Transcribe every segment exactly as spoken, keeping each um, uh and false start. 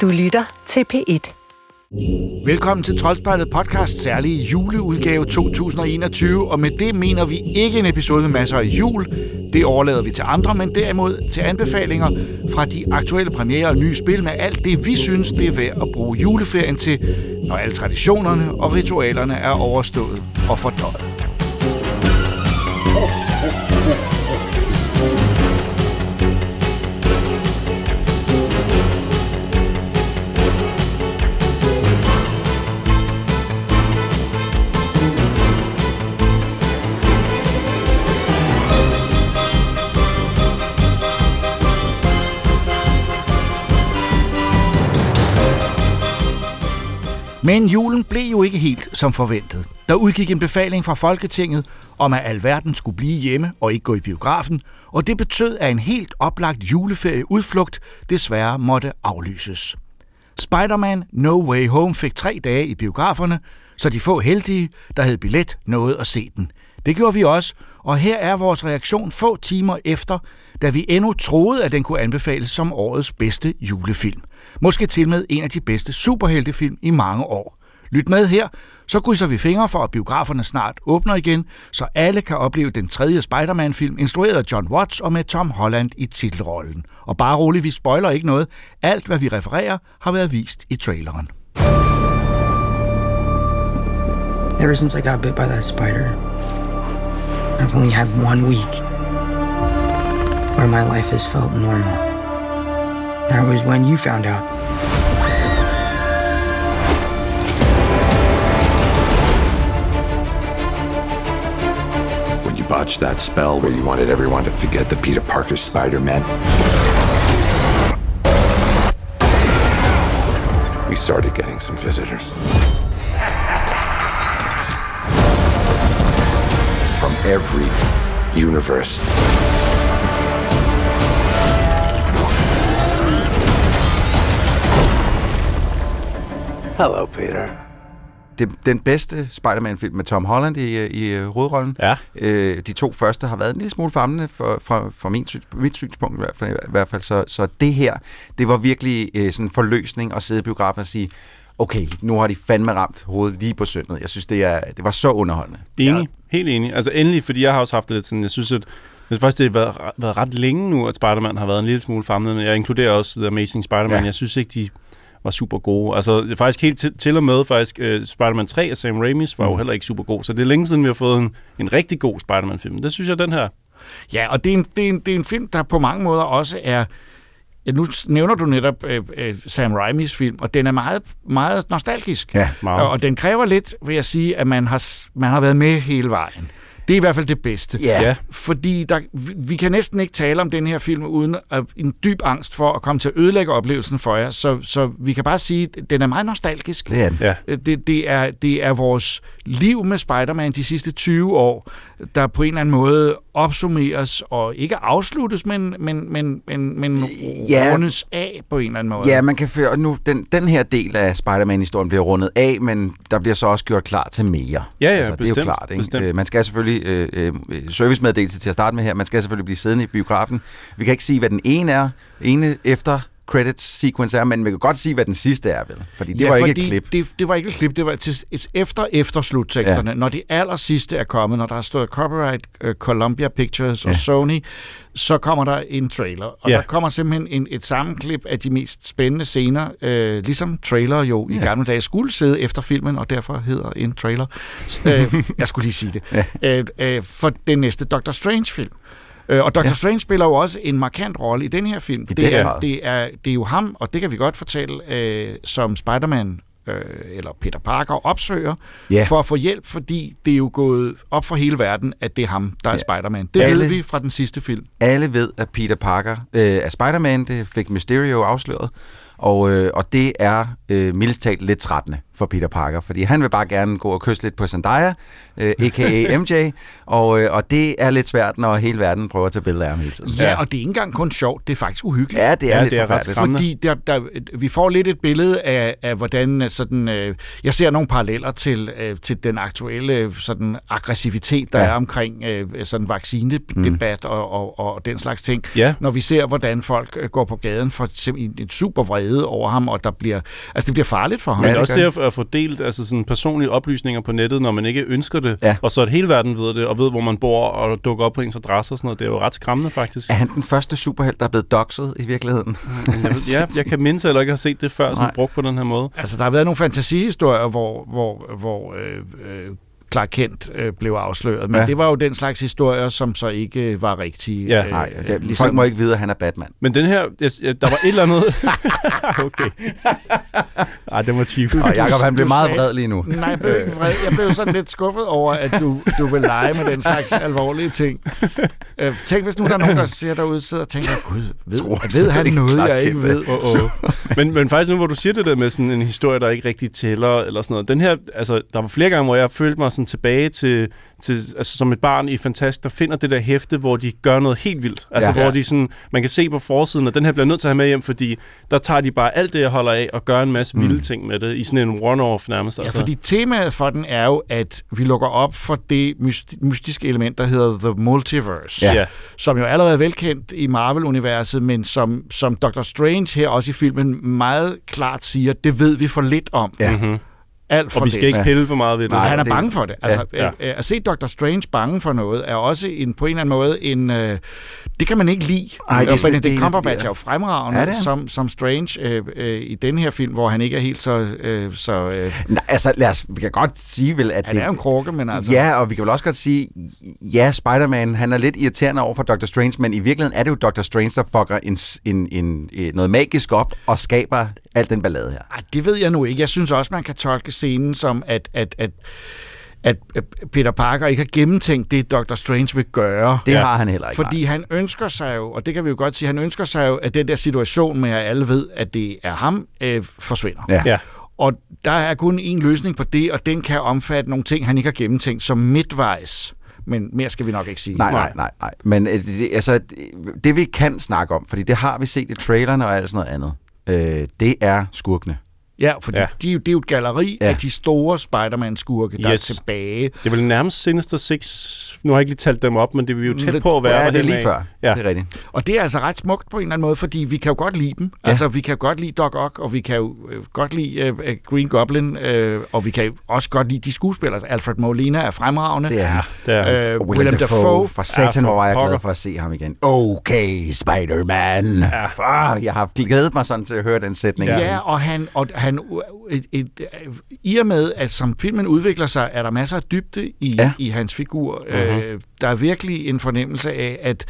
Du lytter til P et. Velkommen til Troldspejlet podcast, særlige juleudgave to tusind og enogtyve, og med det mener vi ikke en episode med masser af jul. Det overlader vi til andre, men derimod til anbefalinger fra de aktuelle premierer og nye spil med alt det, vi synes, det er værd at bruge juleferien til, når alle traditionerne og ritualerne er overstået og fordøjet. Men julen blev jo ikke helt som forventet. Der udgik en befaling fra Folketinget om, at alverden skulle blive hjemme og ikke gå i biografen, og det betød, at en helt oplagt juleferieudflugt desværre måtte aflyses. Spider-Man: No Way Home fik tre dage i biograferne, så de få heldige, der havde billet, nåede at se den. Det gjorde vi også, og her er vores reaktion få timer efter, da vi endnu troede, at den kunne anbefales som årets bedste julefilm. Måske til med en af de bedste superheltefilm i mange år. Lyt med her, så krydser vi fingre for, at biograferne snart åbner igen, så alle kan opleve den tredje Spider-Man-film, instrueret af Jon Watts og med Tom Holland i titelrollen. Og bare roligt, vi spoiler ikke noget. Alt, hvad vi refererer, har været vist i traileren. Ever since I got bit by that spider, I've only had one week where my life has felt normal. That was when you found out. When you botched that spell where you wanted everyone to forget the Peter Parker Spider-Man, we started getting some visitors. From every universe. Hello, Peter. Det, den bedste Spider-Man-film med Tom Holland i, i hovedrollen. Ja. Øh, de to første har været en lille smule famlende fra, fra, fra min syns, mit synspunkt i hvert fald. I hvert fald. Så, så det her, det var virkelig øh, sådan en forløsning at sidde i biografen og sige, okay, nu har de fandme ramt hovedet lige på søndet. Jeg synes, det, er, det var så underholdende. Enig. Ja. Helt enig. Altså endelig, fordi jeg har også haft det lidt sådan, jeg synes, at jeg synes faktisk, det har været, været ret længe nu, at Spider-Man har været en lille smule famlende. Jeg inkluderer også The Amazing Spider-Man. Ja. Jeg synes ikke, de var super gode. Altså faktisk helt til, til og med faktisk uh, Spider-Man tre og Sam Raimis var jo heller ikke super god, så det er længe siden, vi har fået en, en rigtig god Spider-Man-film. Det synes jeg, den her. Ja, og det er en, det er en, det er en film, der på mange måder også er... Ja, nu nævner du netop øh, øh, Sam Raimis film, og den er meget, meget nostalgisk. Ja, meget. Og, og den kræver lidt, vil jeg sige, at man har, man har været med hele vejen. Det er i hvert fald det bedste. Yeah. Ja. Fordi der, vi kan næsten ikke tale om den her film uden en dyb angst for at komme til at ødelægge oplevelsen for jer. Så, så vi kan bare sige, at den er meget nostalgisk. Det er den. Ja. Det, det, er, det er vores liv med Spider-Man de sidste tyve år, der på en eller anden måde opsummeres og ikke afsluttes, men, men, men, men, men ja. rundes af på en eller anden måde. Ja, man kan føre, og nu den, den her del af Spider-Man-historien bliver rundet af, men der bliver så også gjort klar til mere. Ja, ja, altså, bestemt. Det er jo klart, ikke? Bestemt. Man skal selvfølgelig Øh, øh, servicemeddelelse til at starte med her. Man skal selvfølgelig blive siddende i biografen. Vi kan ikke sige, hvad den ene er, ene efter credits sequence er, men vi kan godt sige, hvad den sidste er, vel? Fordi det ja, var fordi ikke et klip. Det, det var ikke et klip, det var til, efter efter slutteksterne. Ja. Når det aller sidste er kommet, når der har stået copyright, uh, Columbia Pictures ja. og Sony, så kommer der en trailer. Og ja. der kommer simpelthen en, et sammenklip af de mest spændende scener, øh, ligesom trailer jo i ja. gamle dage skulle sidde efter filmen, og derfor hedder en trailer. øh, jeg skulle lige sige det. Ja. Øh, øh, for den næste Doctor Strange-film. Og Doctor ja. Strange spiller jo også en markant rolle i den her film. Det, det, er, det, er, det er jo ham, og det kan vi godt fortælle, øh, som Spider-Man øh, eller Peter Parker opsøger ja. for at få hjælp, fordi det er jo gået op for hele verden, at det er ham, der ja. er Spider-Man. Det alle, ved vi fra den sidste film. Alle ved, at Peter Parker øh, er Spider-Man. Det fik Mysterio afsløret, og, øh, og det er øh, mildest talt lidt trættende. for Peter Parker, fordi han vil bare gerne gå og kysse lidt på Sandaya, øh, a k a. M J, og, øh, og det er lidt svært, når hele verden prøver at tage billeder af ham hele tiden. Ja, og det er ikke engang kun sjovt, det er faktisk uhyggeligt. Ja, det er ja, lidt det er forfærdeligt. Fordi der, der, vi får lidt et billede af, af hvordan sådan, øh, jeg ser nogle paralleller til, øh, til den aktuelle sådan, aggressivitet, der ja. er omkring øh, sådan vaccinedebat mm. og, og, og den slags ting. Ja. Når vi ser, hvordan folk går på gaden for en super vrede over ham, og der bliver, altså det bliver farligt for ham. Ja, det også det at få delt altså sådan personlige oplysninger på nettet, når man ikke ønsker det, ja. og så at hele verden ved det, og ved, hvor man bor, og dukker op på ens adresse og sådan noget. Det er jo ret skræmmende, faktisk. Er han den første superhelt, der er blevet doxet i virkeligheden? Jeg ved, ja, jeg kan mindes, at jeg ikke har set det før, Nej. som brugt på den her måde. Altså, der har været nogle fantasihistorier, hvor... hvor, hvor øh, øh, Clark Kent øh, blev afsløret, men ja. det var jo den slags historier, som så ikke var rigtige. Ja. Øh, Nej, det, ligesom... folk må ikke vide, at han er Batman. Men den her, jeg, der var et eller andet... okay. Ej, det var Chief. Og Jacob, han blev meget sagde... vred lige nu. Nej, jeg blev ikke vred. Jeg blev sådan lidt skuffet over, at du, du vil lege med den slags alvorlige ting. Øh, tænk, hvis nu der er nogen, der ser derude, sidder og tænker, gud, ved, tror, ved han noget, jeg ikke ved? Oh, oh. Men, men faktisk nu, hvor du siger det der med sådan en historie, der ikke rigtig tæller, eller sådan noget. Den her, altså, der var flere gange, hvor jeg følte mig sådan tilbage til, til altså som et barn i Fantastisk, der finder det der hæfte, hvor de gør noget helt vildt. Altså ja, ja. hvor de sådan, man kan se på forsiden, at den her bliver nødt til at have med hjem, fordi der tager de bare alt det, jeg holder af, og gør en masse mm. vilde ting med det, i sådan en one-off nærmest. Ja, altså. Fordi temaet for den er jo, at vi lukker op for det myst- mystiske element, der hedder The Multiverse, ja. Ja. som jo allerede er velkendt i Marvel-universet, men som, som Doctor Strange her også i filmen meget klart siger, det ved vi for lidt om. Ja. Mm-hmm. Alt og vi skal det. ikke pille for meget ved det. Nej, han er bange for det. Altså, ja. øh, øh, at se Doctor Strange bange for noget, er også en, på en eller anden måde en... Øh, det kan man ikke lide. Ej, det, det, det Cumberbatch er jo fremragende ja, som, som Strange øh, øh, i den her film, hvor han ikke er helt så... Øh, så øh, Nej, altså, lad os, vi kan godt sige vel, at... Han det, er jo en krukke, men altså... Ja, og vi kan vel også godt sige, ja, Spider-Man, han er lidt irriterende over for Doctor Strange, men i virkeligheden er det jo Doctor Strange, der fucker en, en, en, en, noget magisk op og skaber al den ballade her. Ej, det ved jeg nu ikke. Jeg synes også, man kan tolke scenen som, at, at, at, at Peter Parker ikke har gennemtænkt det, Doctor Strange vil gøre. Det har han heller ikke. Fordi nej. han ønsker sig jo, og det kan vi jo godt sige, han ønsker sig jo, at den der situation med, at alle ved, at det er ham, øh, forsvinder. Ja. Ja. Og der er kun én løsning på det, og den kan omfatte nogle ting, han ikke har gennemtænkt, som midtvejs. Men mere skal vi nok ikke sige. Nej, nej, nej. nej. Men altså, det vi kan snakke om, fordi det har vi set i trailerne og alt sådan noget andet, øh, det er skurkene. Ja, for ja. det de er jo et galleri ja. af de store Spider-Man-skurke, der yes. er tilbage. Det er vel nærmest Sinister Six. Nu har jeg ikke lige talt dem op, men det er jo tæt det, på at være. Ja, det er lige før. Ja. Det er rigtigt. Og det er altså ret smukt på en eller anden måde, fordi vi kan jo godt lide dem. Ja. Altså, vi kan jo godt lide Doc Ock, og vi kan jo godt lide uh, Green Goblin, uh, og vi kan jo også godt lide de skuespillere. Altså, Alfred Molina er fremragende. Det er, det er. Uh, William Dafoe. For satan, hvor var jeg glad for at se ham igen. Okay, Spider-Man. Ja. For, jeg har glædet mig sådan til at høre den sætning. Ja, ja og han... Og, Han, et, et, et, i og med, at som filmen udvikler sig, er der masser af dybde i, ja. i hans figur. Uh-huh. Øh, der er virkelig en fornemmelse af, at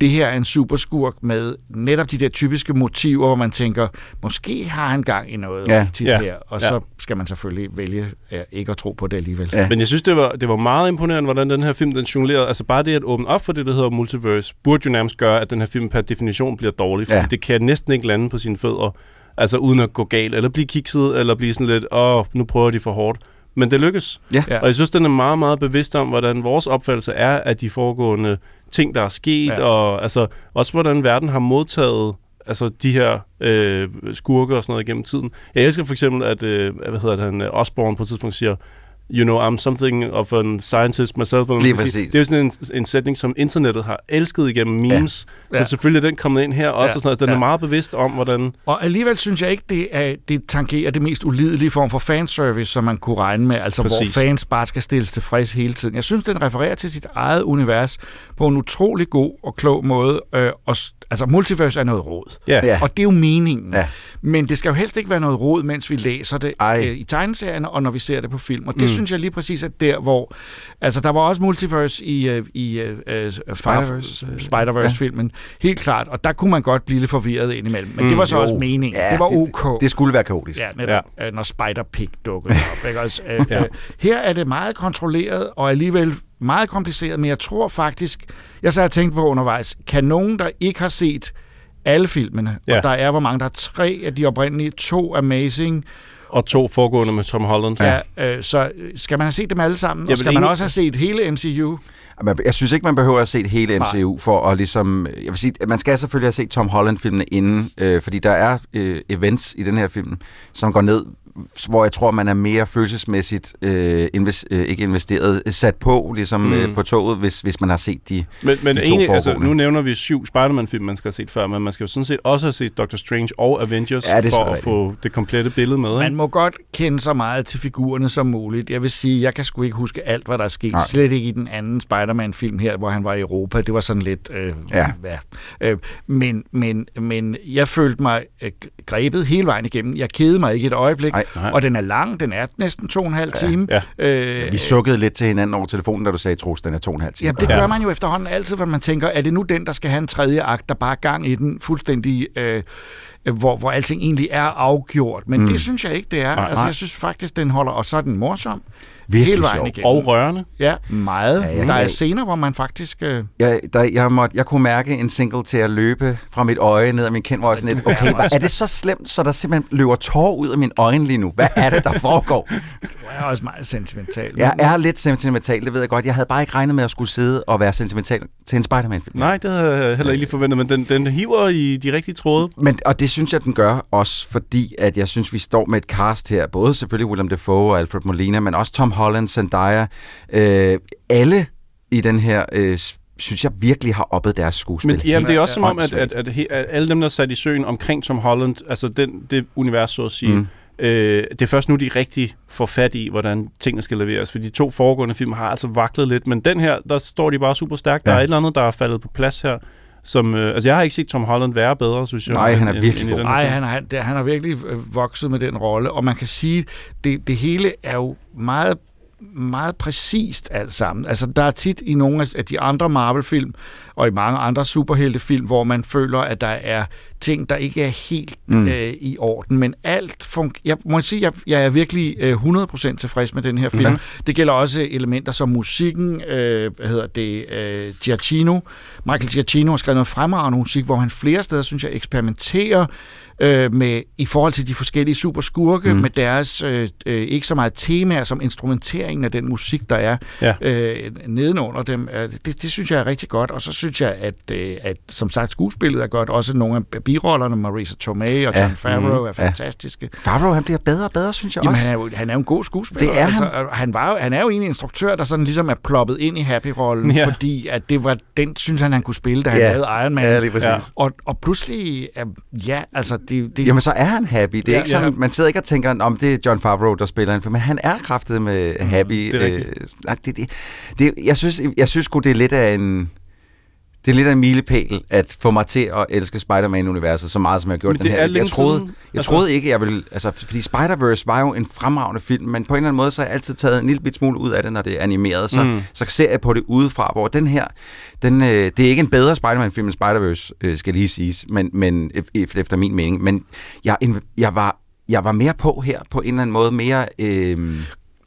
det her er en superskurk med netop de der typiske motiver, hvor man tænker, måske har han gang i noget ja. rigtigt ja. her, og ja. så skal man selvfølgelig vælge ja, ikke at tro på det alligevel. Ja. Men jeg synes, det var, det var meget imponerende, hvordan den her film den jonglerede. Altså bare det at åbne op for det, der hedder multiverse, burde jo nærmest gøre, at den her film per definition bliver dårlig, fordi ja. det kan næsten ikke lande på sine fødder. Altså uden at gå galt, eller blive kikset, eller blive sådan lidt, åh, oh, nu prøver de for hårdt. Men det lykkes. Ja. Og jeg synes, den er meget, meget bevidst om, hvordan vores opfattelse er af de foregående ting, der er sket, ja. og altså, også hvordan verden har modtaget altså, de her øh, skurke og sådan noget gennem tiden. Jeg elsker for eksempel, at øh, hvad hedder han, Osborn på et tidspunkt siger, you know, I'm something of a scientist myself. Det er jo sådan en, en sætning, som internettet har elsket igennem memes. Ja. Ja. Så selvfølgelig er den kommet ind her også. Ja. Og sådan noget. Den ja. er meget bevidst om, hvordan... Og alligevel synes jeg ikke, det, er, det tangerer det mest ulidelige form for fanservice, som man kunne regne med. Altså præcis. Hvor fans bare skal stilles tilfreds hele tiden. Jeg synes, den refererer til sit eget univers på en utrolig god og klog måde. Øh, og, altså multiverse er noget rod. Ja. Ja. Og det er jo meningen. Ja. Men det skal jo helst ikke være noget rod, mens vi læser det øh, i tegneserierne, og når vi ser det på film. Og det mm. synes jeg lige præcis, at der, hvor... Altså, der var også multiverse i, i uh, Spider-Verse, Spider-Verse-filmen. Ja. Helt klart. Og der kunne man godt blive lidt forvirret indimellem. Men mm, det var så jo. også meningen. Ja, det var ok. Det, det skulle være kaotisk. Ja, netop, ja. Når Spider-Pig dukkede op. Ikke? Altså, øh, ja. Her er det meget kontrolleret, og alligevel meget kompliceret. Men jeg tror faktisk... Jeg så har tænkt på undervejs, kan nogen, der ikke har set alle filmene, ja. og der er, hvor mange, der er tre af de oprindelige, to Amazing... og to foregående med Tom Holland. Ja, øh, så skal man have set dem alle sammen, og skal man også have set hele M C U? Jeg synes ikke, man behøver at have set hele M C U for at ligesom... Jeg vil sige, man skal selvfølgelig have set Tom Holland-filmene inden, øh, fordi der er øh, events i den her film, som går ned, hvor jeg tror, man er mere følelsesmæssigt øh, invest, øh, ikke investeret, sat på ligesom mm. øh, på toget, hvis, hvis man har set de, men, men de to egentlig, altså, nu nævner vi syv Spider-Man-film, man skal have set før, men man skal jo sådan set også have set Doctor Strange og Avengers, ja, for at få det komplette billede med. Ikke? Man må godt kende så meget til figurerne som muligt. Jeg vil sige, jeg kan sgu ikke huske alt, hvad der er sket. Nej. Slet ikke i den anden Spider-Man-film her, hvor han var i Europa. Det var sådan lidt... Øh, ja. Ja. Øh, men, men, men jeg følte mig øh, grebet hele vejen igennem. Jeg kedede mig ikke et øjeblik. Ej. Nej. Og den er lang, den er næsten to og en halv time. Ja, ja. Øh, vi sukkede lidt til hinanden over telefonen, da du sagde, Troels, den er to og en halv time. Ja, det gør man jo efterhånden altid, hvor man tænker, er det nu den, der skal have en tredje akt, der bare er gang i den fuldstændig, øh, hvor, hvor alting egentlig er afgjort. Men mm. det synes jeg ikke, det er. Nej, altså, jeg synes faktisk, den holder, og så er den morsom. Virkelig sjov. Og rørende. Ja, meget. Ja, ja, der er scener, hvor man faktisk... Øh... Ja, der, jeg, måtte, jeg kunne mærke en single til at løbe fra mit øje ned af min kind, hvor jeg sådan lidt, okay, hvad, er det så slemt, så der simpelthen løber tårer ud af mine øjne lige nu? Hvad er det, der foregår? Du er også meget sentimental. Jeg er lidt sentimental, det ved jeg godt. Jeg havde bare ikke regnet med at skulle sidde og være sentimental til en Spider-Man-film. Nej, det havde jeg heller ikke lige forventet, men den, den hiver i de rigtige tråde. Men, og det synes jeg, den gør også, fordi at jeg synes, vi står med et cast her. Både selvfølgelig William Dafoe og Alfred Molina, men også Tom Holland, Sandaya, øh, alle i den her, øh, synes jeg virkelig har oppet deres skuespil. Men jamen, det er også som om, at, at, at, he, at alle dem, der er sat i søen omkring Tom Holland, altså den, det univers, så at sige, mm. øh, det er først nu, de rigtig får fat i, hvordan tingene skal leveres, for de to foregående film har altså vaklet lidt, men den her, der står de bare super stærkt. Ja. Der er et eller andet, der er faldet på plads her. Som, øh, altså, jeg har ikke set Tom Holland være bedre, synes jeg. Nej, han er end, virkelig end Nej, han, han, det, han har virkelig vokset med den rolle, og man kan sige, det, det hele er jo meget, meget præcist alt sammen. Altså, der er tit i nogle af de andre Marvel-film, og i mange andre superheltefilm, hvor man føler, at der er ting, der ikke er helt mm. øh, i orden, men alt fungerer. Jeg må sige, jeg, jeg er virkelig øh, hundrede procent tilfreds med den her film. Okay. Det gælder også elementer som musikken, øh, hvad hedder det, øh, Giacchino. Michael Giacchino har skrevet noget fremragende musik, hvor han flere steder, synes jeg, eksperimenterer øh, med, i forhold til de forskellige superskurke, mm. med deres øh, øh, ikke så meget temaer, som instrumenteringen af den musik, der er ja. øh, nedenunder dem. Det, det synes jeg er rigtig godt, og så synes jeg, at, øh, at som sagt, skuespillet er godt, også nogle af birollerne, Marisa Tomei og ja, John Favreau mm, er fantastiske. Ja. Favreau, han bliver bedre og bedre, synes jeg. Jamen, også. Han er, jo, han er jo en god skuespiller. Det er altså, han. Han, var, han er jo en instruktør, der sådan ligesom er ploppet ind i Happy-rollen, ja. Fordi at det var den, synes han, han kunne spille, da han ja. Lavede Iron Man. Ja, lige præcis. Ja. Og, og pludselig, ja, altså... Det, det... Jamen, så er han Happy. Det er ja, ikke sådan, ja. Man sidder ikke og tænker, om det er John Favreau, der spiller han, men han er kraftet med mm, Happy. Det er rigtigt. Øh, det, det, det, jeg synes, jeg synes godt det er lidt af en... Det er lidt af en milepæl at få mig til at elske Spider-Man-universet så meget, som jeg har gjort den her. Jeg troede, jeg altså. troede ikke, jeg ville... Altså, fordi Spider-Verse var jo en fremragende film, men på en eller anden måde, så har jeg altid taget en lille smule ud af det, når det er animeret. Så, mm. så ser jeg på det udefra, hvor den her... Den, øh, det er ikke en bedre Spider-Man-film end Spider-Verse, øh, skal lige siges, men, men, efter min mening. Men jeg, jeg, var, jeg var mere på her, på en eller anden måde, mere... Øh,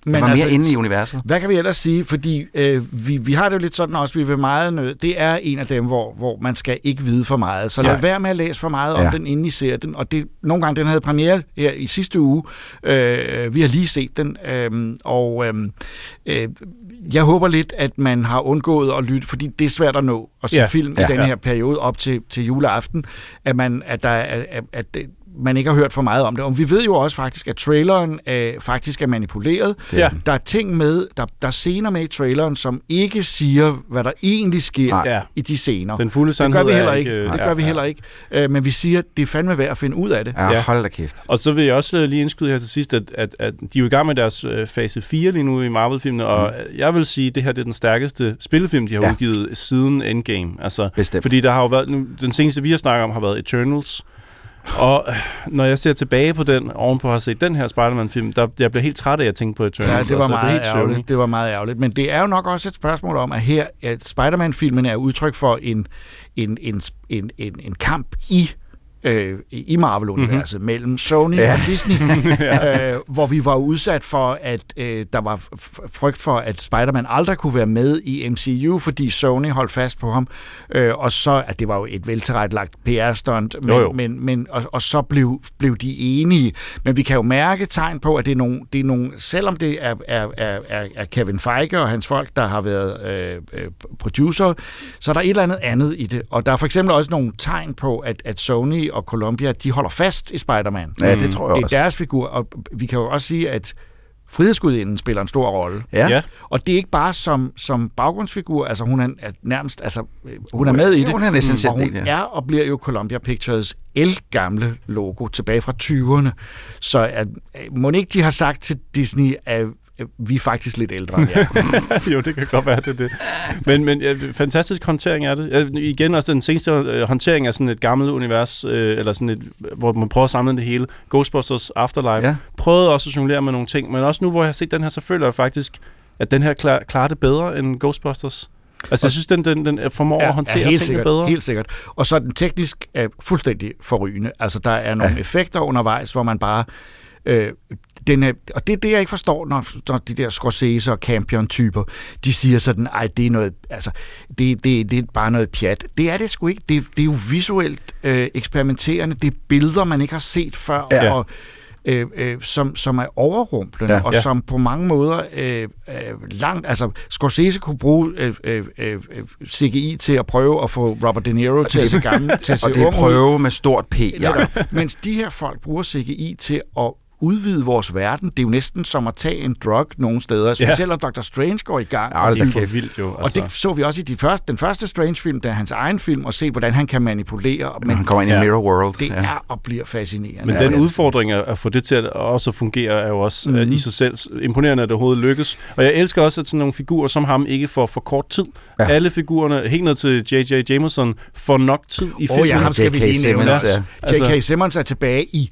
Men jeg var mere altså, inde i universet. Hvad kan vi ellers sige? Fordi øh, vi, vi har det jo lidt sådan også, vi vil meget nødt. Det er en af dem, hvor, hvor man skal ikke vide for meget. Så lad ja. Være med at læse for meget om ja. Den, inden I ser den. Og det, nogle gange, den havde premiere her i sidste uge. Øh, vi har lige set den. Øh, og øh, jeg håber lidt, at man har undgået at lytte, fordi det er svært at nå at se ja. Film ja. I den her ja. Periode op til, til juleaften. At, man, at der er... At, at, man ikke har hørt for meget om det. Og vi ved jo også faktisk, at traileren øh, faktisk er manipuleret. Ja. Der er ting med, der, der er scener med i traileren, som ikke siger, hvad der egentlig sker ja. I de scener. Den fulde sandhed. Det gør vi heller ikke. ikke. Det gør vi heller ikke. Øh, men vi siger, at det er fandme værd at finde ud af det. Ja, hold da kæft. Og så vil jeg også lige indskyde her til sidst, at, at, at de er jo i gang med deres fase fire lige nu i Marvel-filmene, og mm. jeg vil sige, at det her det er den stærkeste spillefilm, de har ja. Udgivet siden Endgame. Altså, bestemt. Fordi der har jo været, nu, den seneste, vi har snakket om, har været Eternals. Og når jeg ser tilbage på den, ovenpå at have set den her Spider-Man-film, der jeg bliver helt træt af at tænke på Eternals. Ja, det var, meget det, ærgerligt, det var meget ærgerligt. Men det er jo nok også et spørgsmål om, at her at Spider-Man-filmen er udtryk for en, en, en, en, en, en kamp i øh, i Marvel-universet, mm-hmm. mellem Sony ja. og Disney, ja. øh, hvor vi var udsat for, at øh, der var frygt for, at Spider-Man aldrig kunne være med i M C U, fordi Sony holdt fast på ham, øh, og så, at det var jo et veltilrettelagt P R-stunt, men, jo, jo. Men, men, og, og så blev, blev de enige. Men vi kan jo mærke tegn på, at det er nogle, det er nogle selvom det er, er, er, er Kevin Feige og hans folk, der har været øh, producer, så er der et eller andet andet i det, og der er for eksempel også nogle tegn på, at, at Sony og Columbia, de holder fast i Spider-Man. Ja, det tror jeg også. Det er deres figur, og vi kan jo også sige, at Frihedsgudinden spiller en stor rolle. Ja. Og det er ikke bare som, som baggrundsfigur, altså hun er nærmest, altså hun er med i det. Hun er næsten selv del, ja. Hun er og bliver jo Columbia Pictures ældgamle logo tilbage fra tyverne. Så at, må ikke de har sagt til Disney, at vi er faktisk lidt ældre, ja. Jo, det kan godt være, det er det. Men, men ja, fantastisk håndtering er det. Ja, igen også den seneste håndtering af sådan et gammelt univers, øh, eller sådan et, hvor man prøver at samle det hele. Ghostbusters Afterlife. Ja. Prøvede også at jonglere med nogle ting, men også nu, hvor jeg har set den her, så føler jeg faktisk, at den her klar, klarer det bedre end Ghostbusters. Altså, jeg synes, den, den, den formår ja, at håndtere ja, tingene sikkert, bedre. Helt sikkert. Og så er den teknisk er fuldstændig forrygende. Altså, der er nogle ja. effekter undervejs, hvor man bare... Øh, den her, og det er det, jeg ikke forstår, når, når de der Scorsese og Campion-typer, de siger sådan, ej, det er noget, altså, det, det, det er bare noget pjat. Det er det sgu ikke. Det, det er jo visuelt øh, eksperimenterende. Det er billeder, man ikke har set før, ja. og øh, øh, som, som er overrumplende, ja, og ja. som på mange måder øh, øh, langt, altså, Scorsese kunne bruge øh, øh, øh, C G I til at prøve at få Robert De Niro til at se gammel, til at se og det er prøve med stort P, ja. Mens de her folk bruger C G I til at udvide vores verden. Det er jo næsten som at tage en drug nogle steder. Specielt yeah. når Doctor Strange går i gang. Ja, det er vildt jo. Altså. Og det så vi også i de første, den første Strange-film, der er hans egen film, og se, hvordan han kan manipulere. Men han kommer ind i ja. Mirror World. Det ja. er og bliver fascinerende. Men ja, den ja. udfordring at få det til at også fungere, er jo også mm-hmm. i sig selv imponerende, at det overhovedet lykkes. Og jeg elsker også, at sådan nogle figurer som ham ikke får for kort tid. Ja. Alle figurerne, helt ned til J J Jameson, får nok tid i filmen. Åh oh, ja, ham skal vi lige nævne. J K Simmons er tilbage i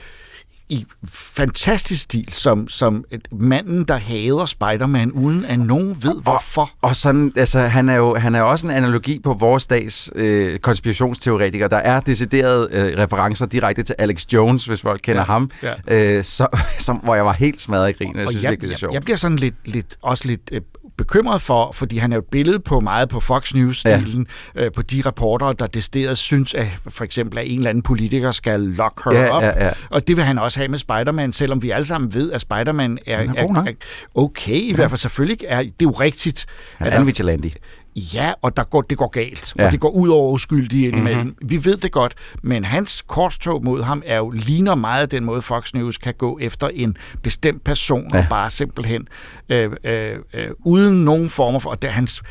i fantastisk stil, som, som manden, der hader Spider-Man, uden at nogen ved, hvorfor. Og, og sådan, altså, han er jo han er også en analogi på vores dags øh, konspirationsteoretikere. Der er deciderede øh, referencer direkte til Alex Jones, hvis folk kender ja, ham, ja. Øh, så, som, hvor jeg var helt smadret i grin. Jeg synes jeg, virkelig, det er sjovt. Jeg, jeg bliver sådan lidt, lidt, også lidt... Øh, bekymret for, fordi han er jo et billede på meget på Fox News-stilen, ja. øh, på de reportere, der decideret synes, at for eksempel, at en eller anden politiker skal lock her ja, op. Ja, ja. Og det vil han også have med Spider-Man, selvom vi alle sammen ved, at Spider-Man er, er, er, er okay, i ja. hvert fald selvfølgelig er, det er jo rigtigt. Han er en vigilante. Ja, og der går, det går galt, ja. og det går ud over uskyldige indimellem. Mm-hmm. Vi ved det godt, men hans korstog mod ham er jo, ligner meget den måde, Fox News kan gå efter en bestemt person, ja. og bare simpelthen øh, øh, øh, uden nogen former for... Og det, hans,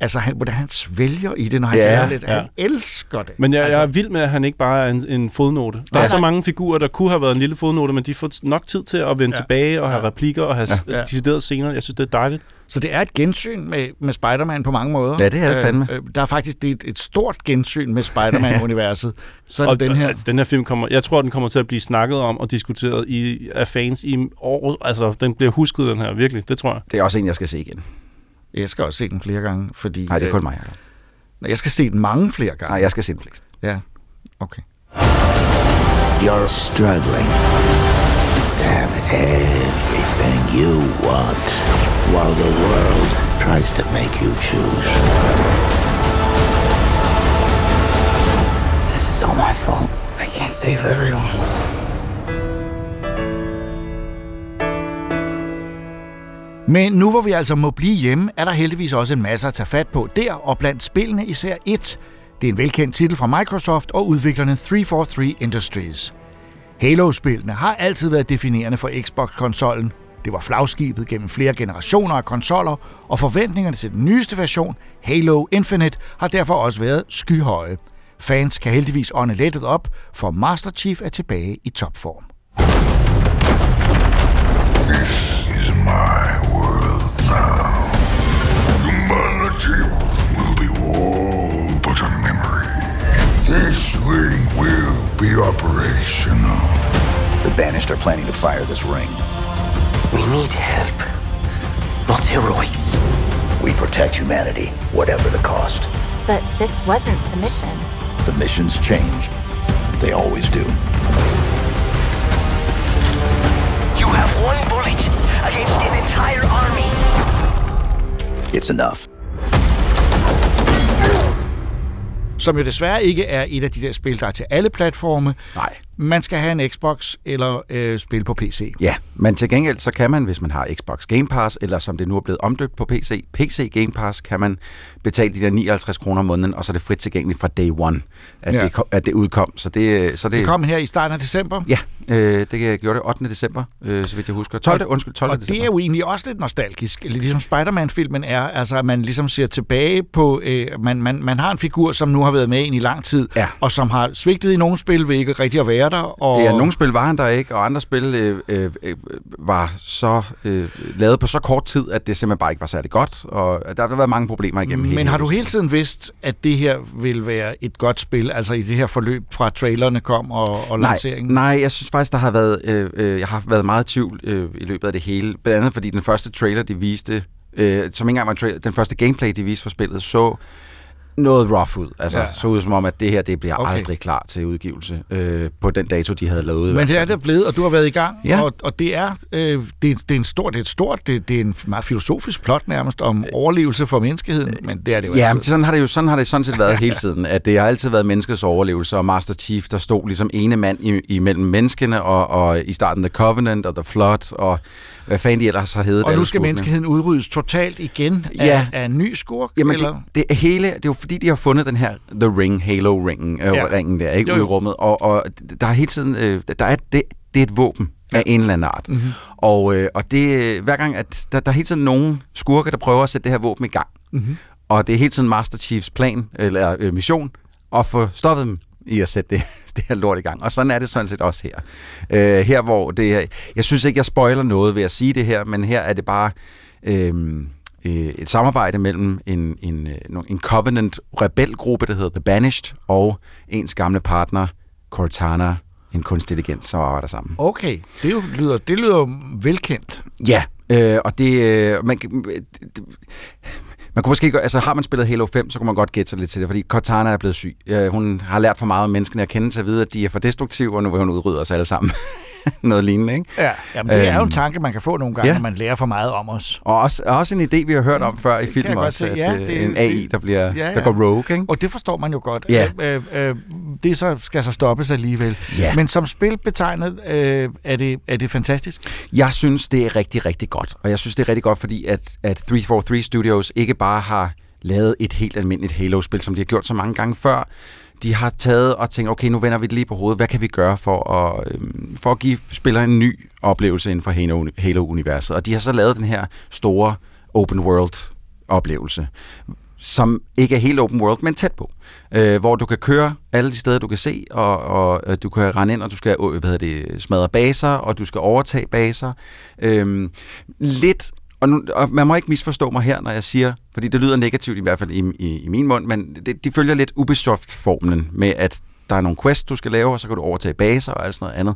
altså, han, hvordan han svælger i det, når han ja, siger lidt. Ja. Han elsker det. Men jeg, altså. jeg er vild med, at han ikke bare er en, en fodnote. Der nej, er så nej. mange figurer, der kunne have været en lille fodnote, men de får nok tid til at vende ja. tilbage og have ja. replikker og have ja. deciderede scener. Jeg synes, det er dejligt. Så det er et gensyn med, med Spider-Man på mange måder. Ja, det er det fandme. Øh, der er faktisk det er et, et stort gensyn med Spider-Man-universet. Så og den her... Altså, den her film kommer... Jeg tror, den kommer til at blive snakket om og diskuteret i, af fans i år. Altså, den bliver husket, den her. Virkelig, det tror jeg. Det er også en, jeg skal se igen. Jeg skal også se den flere gange, fordi... Nej, det er kun mig, jeg har. Jeg skal se den mange flere gange. Nej, jeg skal se den flest. Ja, okay. You're struggling to have everything you want, while the world tries to make you choose. This is all my fault. I can't save everyone. Men nu hvor vi altså må blive hjemme, er der heldigvis også en masse at tage fat på der, og blandt spillene især et. Det er en velkendt titel fra Microsoft og udviklerne tre fyrre-tre Industries. Halo-spillene har altid været definerende for Xbox-konsollen. Det var flagskibet gennem flere generationer af konsoller, og forventningerne til den nyeste version, Halo Infinite, har derfor også været skyhøje. Fans kan heldigvis ånde lettet op, for Master Chief er tilbage i topform. This is my world now. Humanity will be all but a memory. This ring will be operational. The Banished are planning to fire this ring. We need help, not heroics. We protect humanity, whatever the cost. But this wasn't the mission. The mission's changed. They always do. You have one bullet against an entire army. It's enough. Som jo desværre ikke er et af de der spil, der er til alle platforme. Nej. Man skal have en Xbox eller øh, spil på P C. Ja, men til gengæld så kan man, hvis man har Xbox Game Pass, eller som det nu er blevet omdøbt på P C, P C Game Pass, kan man betale de der nioghalvtreds kroner om måneden, og så er det frit tilgængeligt fra day one, at, ja. det, at det udkom. Så det, så det, det kom her i starten af december? Ja, øh, det gjorde det ottende december, øh, så vidt jeg husker. tolvte, undskyld, tolvte og december. Og det er jo egentlig også lidt nostalgisk, ligesom Spider-Man-filmen er, altså at man ligesom ser tilbage på, øh, man, man, man har en figur, som nu har været med ind i lang tid, ja. og som har svigtet i nogle spil, ved ikke rigtig at være. Der, og ja, nogle spil var han der ikke, og andre spil øh, øh, øh, var så øh, lavet på så kort tid, at det simpelthen bare ikke var særlig godt, og der har været mange problemer igennem. Men hele har du hele tiden vidst, at det her ville være et godt spil, altså i det her forløb fra trailerne kom og, og nej, lanceringen? Nej, jeg synes faktisk, der har været, øh, øh, jeg har været meget i tvivl øh, i løbet af det hele, blandt andet fordi den første trailer, de viste, øh, som ikke engang var en trailer, den første gameplay, de viste for spillet, så noget rough ud. Altså, ja. så ud som om, at det her, det bliver okay. aldrig klar til udgivelse øh, på den dato, de havde lavet. Men det er det blevet, og du har været i gang, ja. og, og det er, øh, det, det er en stor, det er et stort, det, det er en meget filosofisk plot nærmest om overlevelse for menneskeheden, men det er det jo ja, altid. Sådan har det jo sådan har det sådan set været hele tiden, at det har altid været menneskets overlevelse, og Master Chief, der stod ligesom ene mand i, imellem menneskene, og, og i starten The Covenant og The Flood, og hvad fanden de ellers har heddet. Og nu skal menneskeheden udryddes totalt igen af, ja. af en ny skurk? Jamen, eller? Det, det hele, det er jo fordi, de har fundet den her The Ring, Halo-ringen, øh, ja. ringen der, ikke, ude i rummet. Og, og der er hele tiden, øh, der er det, det er et våben ja. af en eller anden art. Mm-hmm. Og, øh, og det, hver gang, at der, der er hele tiden nogen skurker, der prøver at sætte det her våben i gang. Mm-hmm. Og det er hele tiden Master Chiefs plan, eller øh, mission, at få stoppet dem i at sætte det, det her lort i gang. Og sådan er det sådan set også her. Øh, her hvor det, jeg synes ikke, jeg spoiler noget ved at sige det her, men her er det bare øh, et samarbejde mellem en, en, en Covenant-rebelgruppe, der hedder The Banished, og ens gamle partner, Cortana, en kunstig intelligens, som arbejder sammen. Okay, det, jo lyder, det lyder velkendt. Ja, øh, og det... Øh, man, det, det Man kunne måske ikke, altså har man spillet Halo fem, så kunne man godt gætte sig lidt til det, fordi Cortana er blevet syg. Øh, hun har lært for meget om menneskene at kende til at vide, at de er for destruktive, og nu vil hun udrydde os alle sammen. Noget lignende, ikke? Ja, jamen, det er jo en tanke, man kan få nogle gange, ja. når man lærer for meget om os. Og også, også en idé, vi har hørt om før i filmen også, at ja, det, en A I, der, bliver, ja, ja. der går rogue, ikke? Og det forstår man jo godt. Ja. Øh, øh, det så skal så stoppes alligevel. Ja. Men som spil betegnet, øh, er, det, er det fantastisk? Jeg synes, det er rigtig, rigtig godt. Og jeg synes, det er rigtig godt, fordi at, at tre fire tre Studios ikke bare har lavet et helt almindeligt Halo-spil, som de har gjort så mange gange før. De har taget og tænkt, okay, nu vender vi det lige på hovedet. Hvad kan vi gøre for at, øhm, for at give spillere en ny oplevelse inden for Halo-universet? Og de har så lavet den her store open world-oplevelse, som ikke er helt open world, men tæt på. Øh, hvor du kan køre alle de steder, du kan se, og, og øh, du kan rende ind, og du skal øh, hvad hedder det, smadre baser, og du skal overtage baser. Øh, lidt... Og, nu, og man må ikke misforstå mig her, når jeg siger, fordi det lyder negativt i hvert fald i, i, i min mund, men det, de følger lidt Ubisoft-formlen med, at der er nogle quests, du skal lave, og så kan du overtage baser og alt sådan noget andet.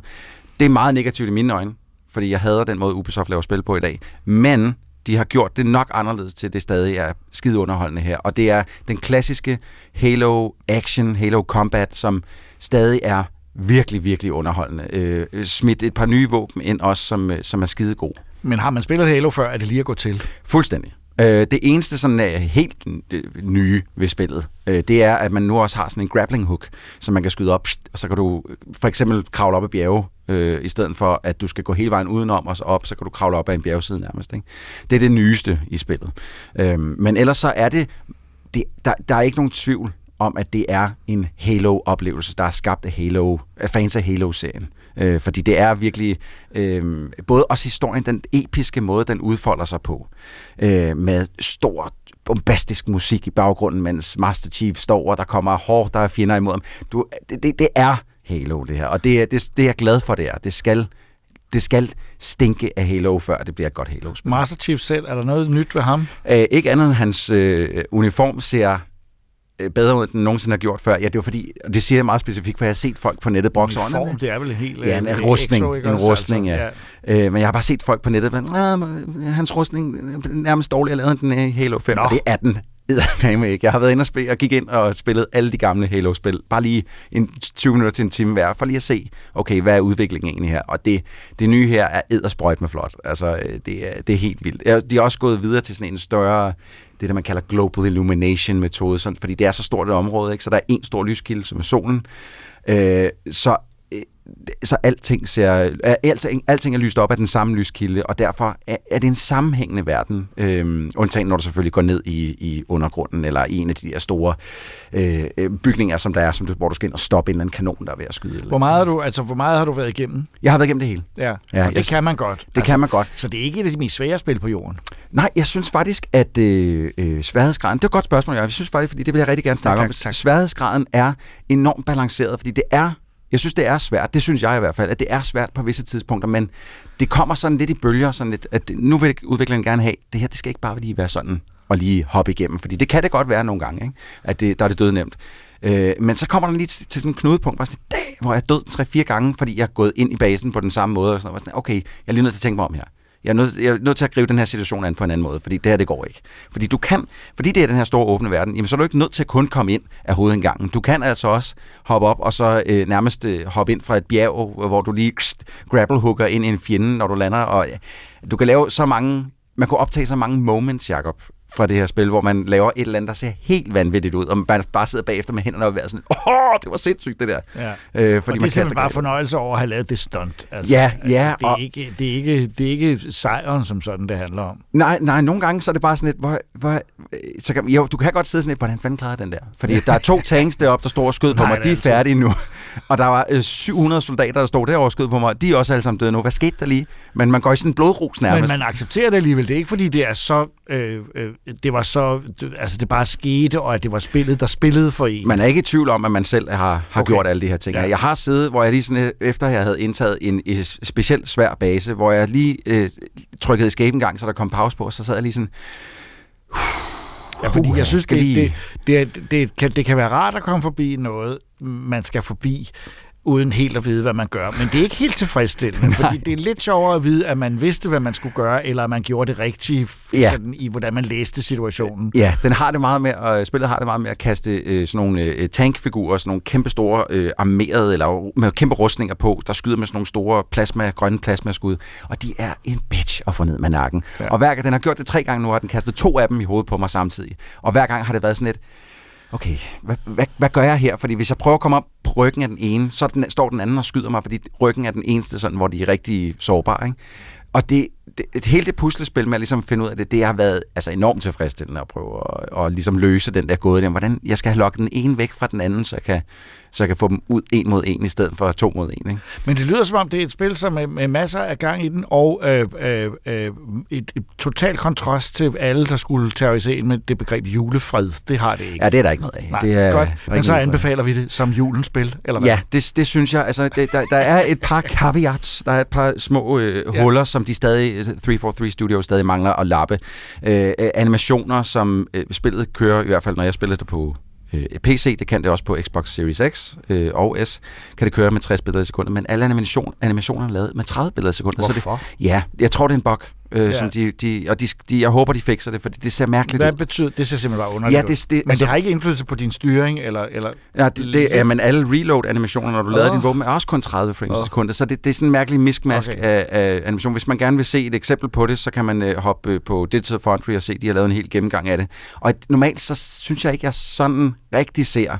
Det er meget negativt i mine øjne, fordi jeg hader den måde, Ubisoft laver spil på i dag. Men de har gjort det nok anderledes til, det stadig er skide underholdende her. Og det er den klassiske Halo-action, Halo-combat, som stadig er virkelig, virkelig underholdende. Øh, smidt et par nye våben ind også, som, som er skide gode. Men har man spillet Halo før, er det lige at gå til? Fuldstændig. Øh, det eneste sådan er helt nye ved spillet, øh, det er, at man nu også har sådan en grappling hook, som man kan skyde op, og så kan du for eksempel kravle op ad bjerge, øh, i stedet for, at du skal gå hele vejen udenom og så op, så kan du kravle op ad en bjergside nærmest. Ikke? Det er det nyeste i spillet. Øh, men ellers så er det, det der, der er ikke nogen tvivl om, at det er en Halo-oplevelse, der er skabt af Halo, fans af Halo-serien. Øh, fordi det er virkelig øh, både også historien, den episke måde, den udfolder sig på, øh, med stor bombastisk musik i baggrunden, mens Master Chief står, og der kommer hårdt, der er fjender imod ham. Du, det, det, det er Halo, det her, og det, det, det er jeg glad for, det er. Det skal Det skal stinke af Halo, før det bliver et godt Halo-spil. Master Chief selv, er der noget nyt ved ham? Æh, ikke andet end hans øh, uniform ser bedre ud, end nogensinde har gjort før. Ja, det var fordi, og det siger jeg meget specifikt, for jeg har set folk på nettet brokse over. Uniform, det er vel helt... Ja, en, en rustning. Exo, en rustning, altså. ja. ja. Øh, men jeg har bare set folk på nettet, hans rustning nærmest dårlig, jeg lavede den i Halo fem, og det er den eddermame ikke. Jeg har været inde og spille, og gik ind og spillede alle de gamle Halo-spil. Bare lige en tyve minutter til en time hver, for lige at se, okay, hvad er udviklingen egentlig her? Og det, det nye her er eddersprøjt med flot. Altså, det er, det er helt vildt. De er også gået videre til sådan en større, det der man kalder global illumination-metode, sådan, fordi det er så stort et område, ikke? Så der er en stor lyskilde, som er solen. Øh, så så alting, ser, alting, alting er lyst op af den samme lyskilde, og derfor er, er det en sammenhængende verden, øhm, undtagen når du selvfølgelig går ned i, i undergrunden, eller i en af de der store øh, bygninger, som der er, som du, hvor du skal ind og stoppe en eller anden kanon, der er ved at skyde. Hvor meget har du, altså, hvor meget har du været igennem? Jeg har været igennem det hele. Ja, og ja, det jeg, kan man godt. Det altså, kan man godt. Så det er ikke et af de mest svære spil på jorden? Nej, jeg synes faktisk, at øh, øh, sværhedsgraden, det er et godt spørgsmål, jeg, jeg synes faktisk, fordi det vil jeg rigtig gerne snakke ja, tak, tak. om. Sværhedsgraden er enormt balanceret, fordi det er Jeg synes, det er svært. Det synes jeg i hvert fald, at det er svært på visse tidspunkter, men det kommer sådan lidt i bølger, sådan lidt, at nu vil udvikleren gerne have, det her, det skal ikke bare lige være sådan, og lige hoppe igennem, fordi det kan det godt være nogle gange, ikke? At det, der er det død nemt. Øh, men så kommer der lige til, til sådan en knudepunkt, hvor, sådan, dag, hvor jeg er død tre-fire gange, fordi jeg er gået ind i basen på den samme måde, og sådan, og sådan okay, jeg er lige nødt til at tænke mig om her. Jeg er, nødt, jeg er nødt til at gribe den her situation an på en anden måde, fordi det her, det går ikke. Fordi du kan, fordi det er den her store åbne verden, jamen så er du ikke nødt til at kun komme ind af hovedindgangen. Du kan altså også hoppe op, og så øh, nærmest øh, hoppe ind fra et bjerg, hvor du lige kst, grapplehooker ind i en fjende, når du lander. Og øh, du kan lave så mange, man kan optage så mange moments, Jacob, fra det her spil, hvor man laver et eller andet, der ser helt vanvittigt ud, og man bare sidder bagefter med hænderne og være sådan, åh, det var sindssygt, det der. Ja. Øh, fordi og det er simpelthen bare fornøjelse over at have lavet det stunt. Altså, ja, ja. Altså, det, er og ikke, det, er ikke, det er ikke sejren som sådan, det handler om. Nej, nej, nogle gange så er det bare sådan et, hvor, hvor, så kan, jo, du kan godt sidde sådan et, hvordan fanden klarede den der? Fordi der er to tanks deroppe, der står og skød på nej, mig, de er altid færdige nu. Og der var øh, syv hundrede soldater, der stod derovre og skød på mig, de er også alle sammen døde nu. Hvad skete der lige? Men man går i sådan en blodrus nærmest. Men man accepterer det alligevel, det er ikke fordi det er så øh, øh, det var så, altså det bare skete, og at det var spillet, der spillede for en. Man er ikke i tvivl om, at man selv har, har okay. gjort alle de her ting. Ja. Jeg har siddet, hvor jeg lige sådan, efter jeg havde indtaget en, en speciel svær base, hvor jeg lige øh, trykkede escape en gang, så der kom pause på, og så sad jeg lige sådan... Ja, fordi jeg synes, det, det, det, det, det, kan, det kan være rart at komme forbi noget, man skal forbi, uden helt at vide, hvad man gør. Men det er ikke helt tilfredsstillende, fordi det er lidt sjovere at vide, at man vidste, hvad man skulle gøre, eller at man gjorde det rigtige ja. sådan, i, hvordan man læste situationen. Ja, den har det meget med, og spillet har det meget med at kaste øh, sådan nogle øh, tankfigurer, sådan nogle kæmpe store øh, armerede, eller med kæmpe rustninger på, der skyder med sådan nogle store plasma, grønne plasmaskud, og de er en bitch at få ned med nakken. Ja. Og hver gang, den har gjort det tre gange nu, har den kastet to af dem i hovedet på mig samtidig. Og hver gang har det været sådan et, okay, hvad, hvad, hvad gør jeg her? Fordi hvis jeg prøver at komme op på ryggen af den ene, så den, står den anden og skyder mig, fordi ryggen er den eneste, sådan, hvor de er rigtig sårbare. Ikke? Og det, det, hele det puslespil med at ligesom finde ud af det, det har været altså, enormt tilfredsstillende at prøve at og ligesom løse den der gåde. Hvordan jeg skal have lukket den ene væk fra den anden, så jeg kan, så jeg kan få dem ud en mod en i stedet for to mod en. Ikke? Men det lyder som om, det er et spil, som er med masser af gang i den, og øh, øh, øh, et, et totalt kontrast til alle, der skulle terrorisere ind med det begreb julefred. Det har det ikke. Ja, det er der ikke noget af. Nej, det er godt. Men så anbefaler vi det som julens spil, eller hvad? Ja, det, det synes jeg. Altså, det, der, der er et par caveats, der er et par små øh, huller, ja. som de stadig tre fire tre Studio stadig mangler at lappe. Øh, animationer, som øh, spillet kører, i hvert fald når jeg spillede det på øh, P C, det kan det også på Xbox Series X øh, og S, kan det køre med tres billeder i sekundet, men alle animation, animationer er lavet med tredive billeder i sekundet. Hvorfor? Så det, ja, jeg tror, det er en bug. Øh, ja. som de, de, og de, de, jeg håber, de fikser det, for det ser mærkeligt ud. Hvad betyder det? Det ser simpelthen bare underligt ja, det, det, Men altså, det har ikke indflydelse på din styring? Eller, eller ja, det, det er, men alle reload-animationer, når du oh. lader din våben, er også kun tredive frames i oh. sekundet, så det, det er sådan en mærkelig miskmask okay. af, af animation. Hvis man gerne vil se et eksempel på det, så kan man øh, hoppe på Digital Foundry og se, de har lavet en hel gennemgang af det. Og et, normalt, så synes jeg ikke, jeg sådan rigtig ser,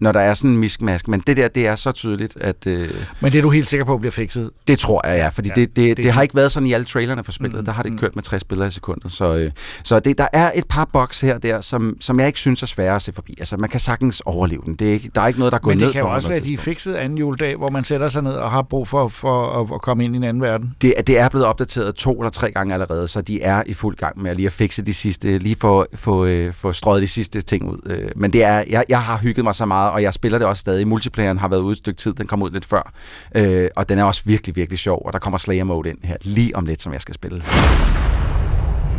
når der er sådan en miskmask, men det der, det er så tydeligt, at... Øh, men det er du helt sikker på, bliver fikset? Det tror jeg, ja, fordi ja, det, det, det, det har ikke været sådan i alle trailerne for spillet, mm, der har det ikke kørt med tres billeder i sekundet, så, øh, så det, der er et par boks her der, som, som jeg ikke synes er svære at se forbi, altså man kan sagtens overleve den, det er ikke, der er ikke noget, der går ned på. Men det kan jo også være, at de er fikset anden juledag, hvor man sætter sig ned og har brug for, for at, at komme ind i en anden verden. Det, det er blevet opdateret to eller tre gange allerede, så de er i fuld gang med at lige at fikse de sidste, lige for, for, øh, for strøget de sidste ting ud, men det er, jeg, jeg har hygget mig så meget, og jeg spiller det også stadig. Multiplayeren har været ude et stykke tid, den kom ud lidt før, øh, og den er også virkelig, virkelig sjov, og der kommer Slayer Mode ind her, lige om lidt, som jeg skal spille.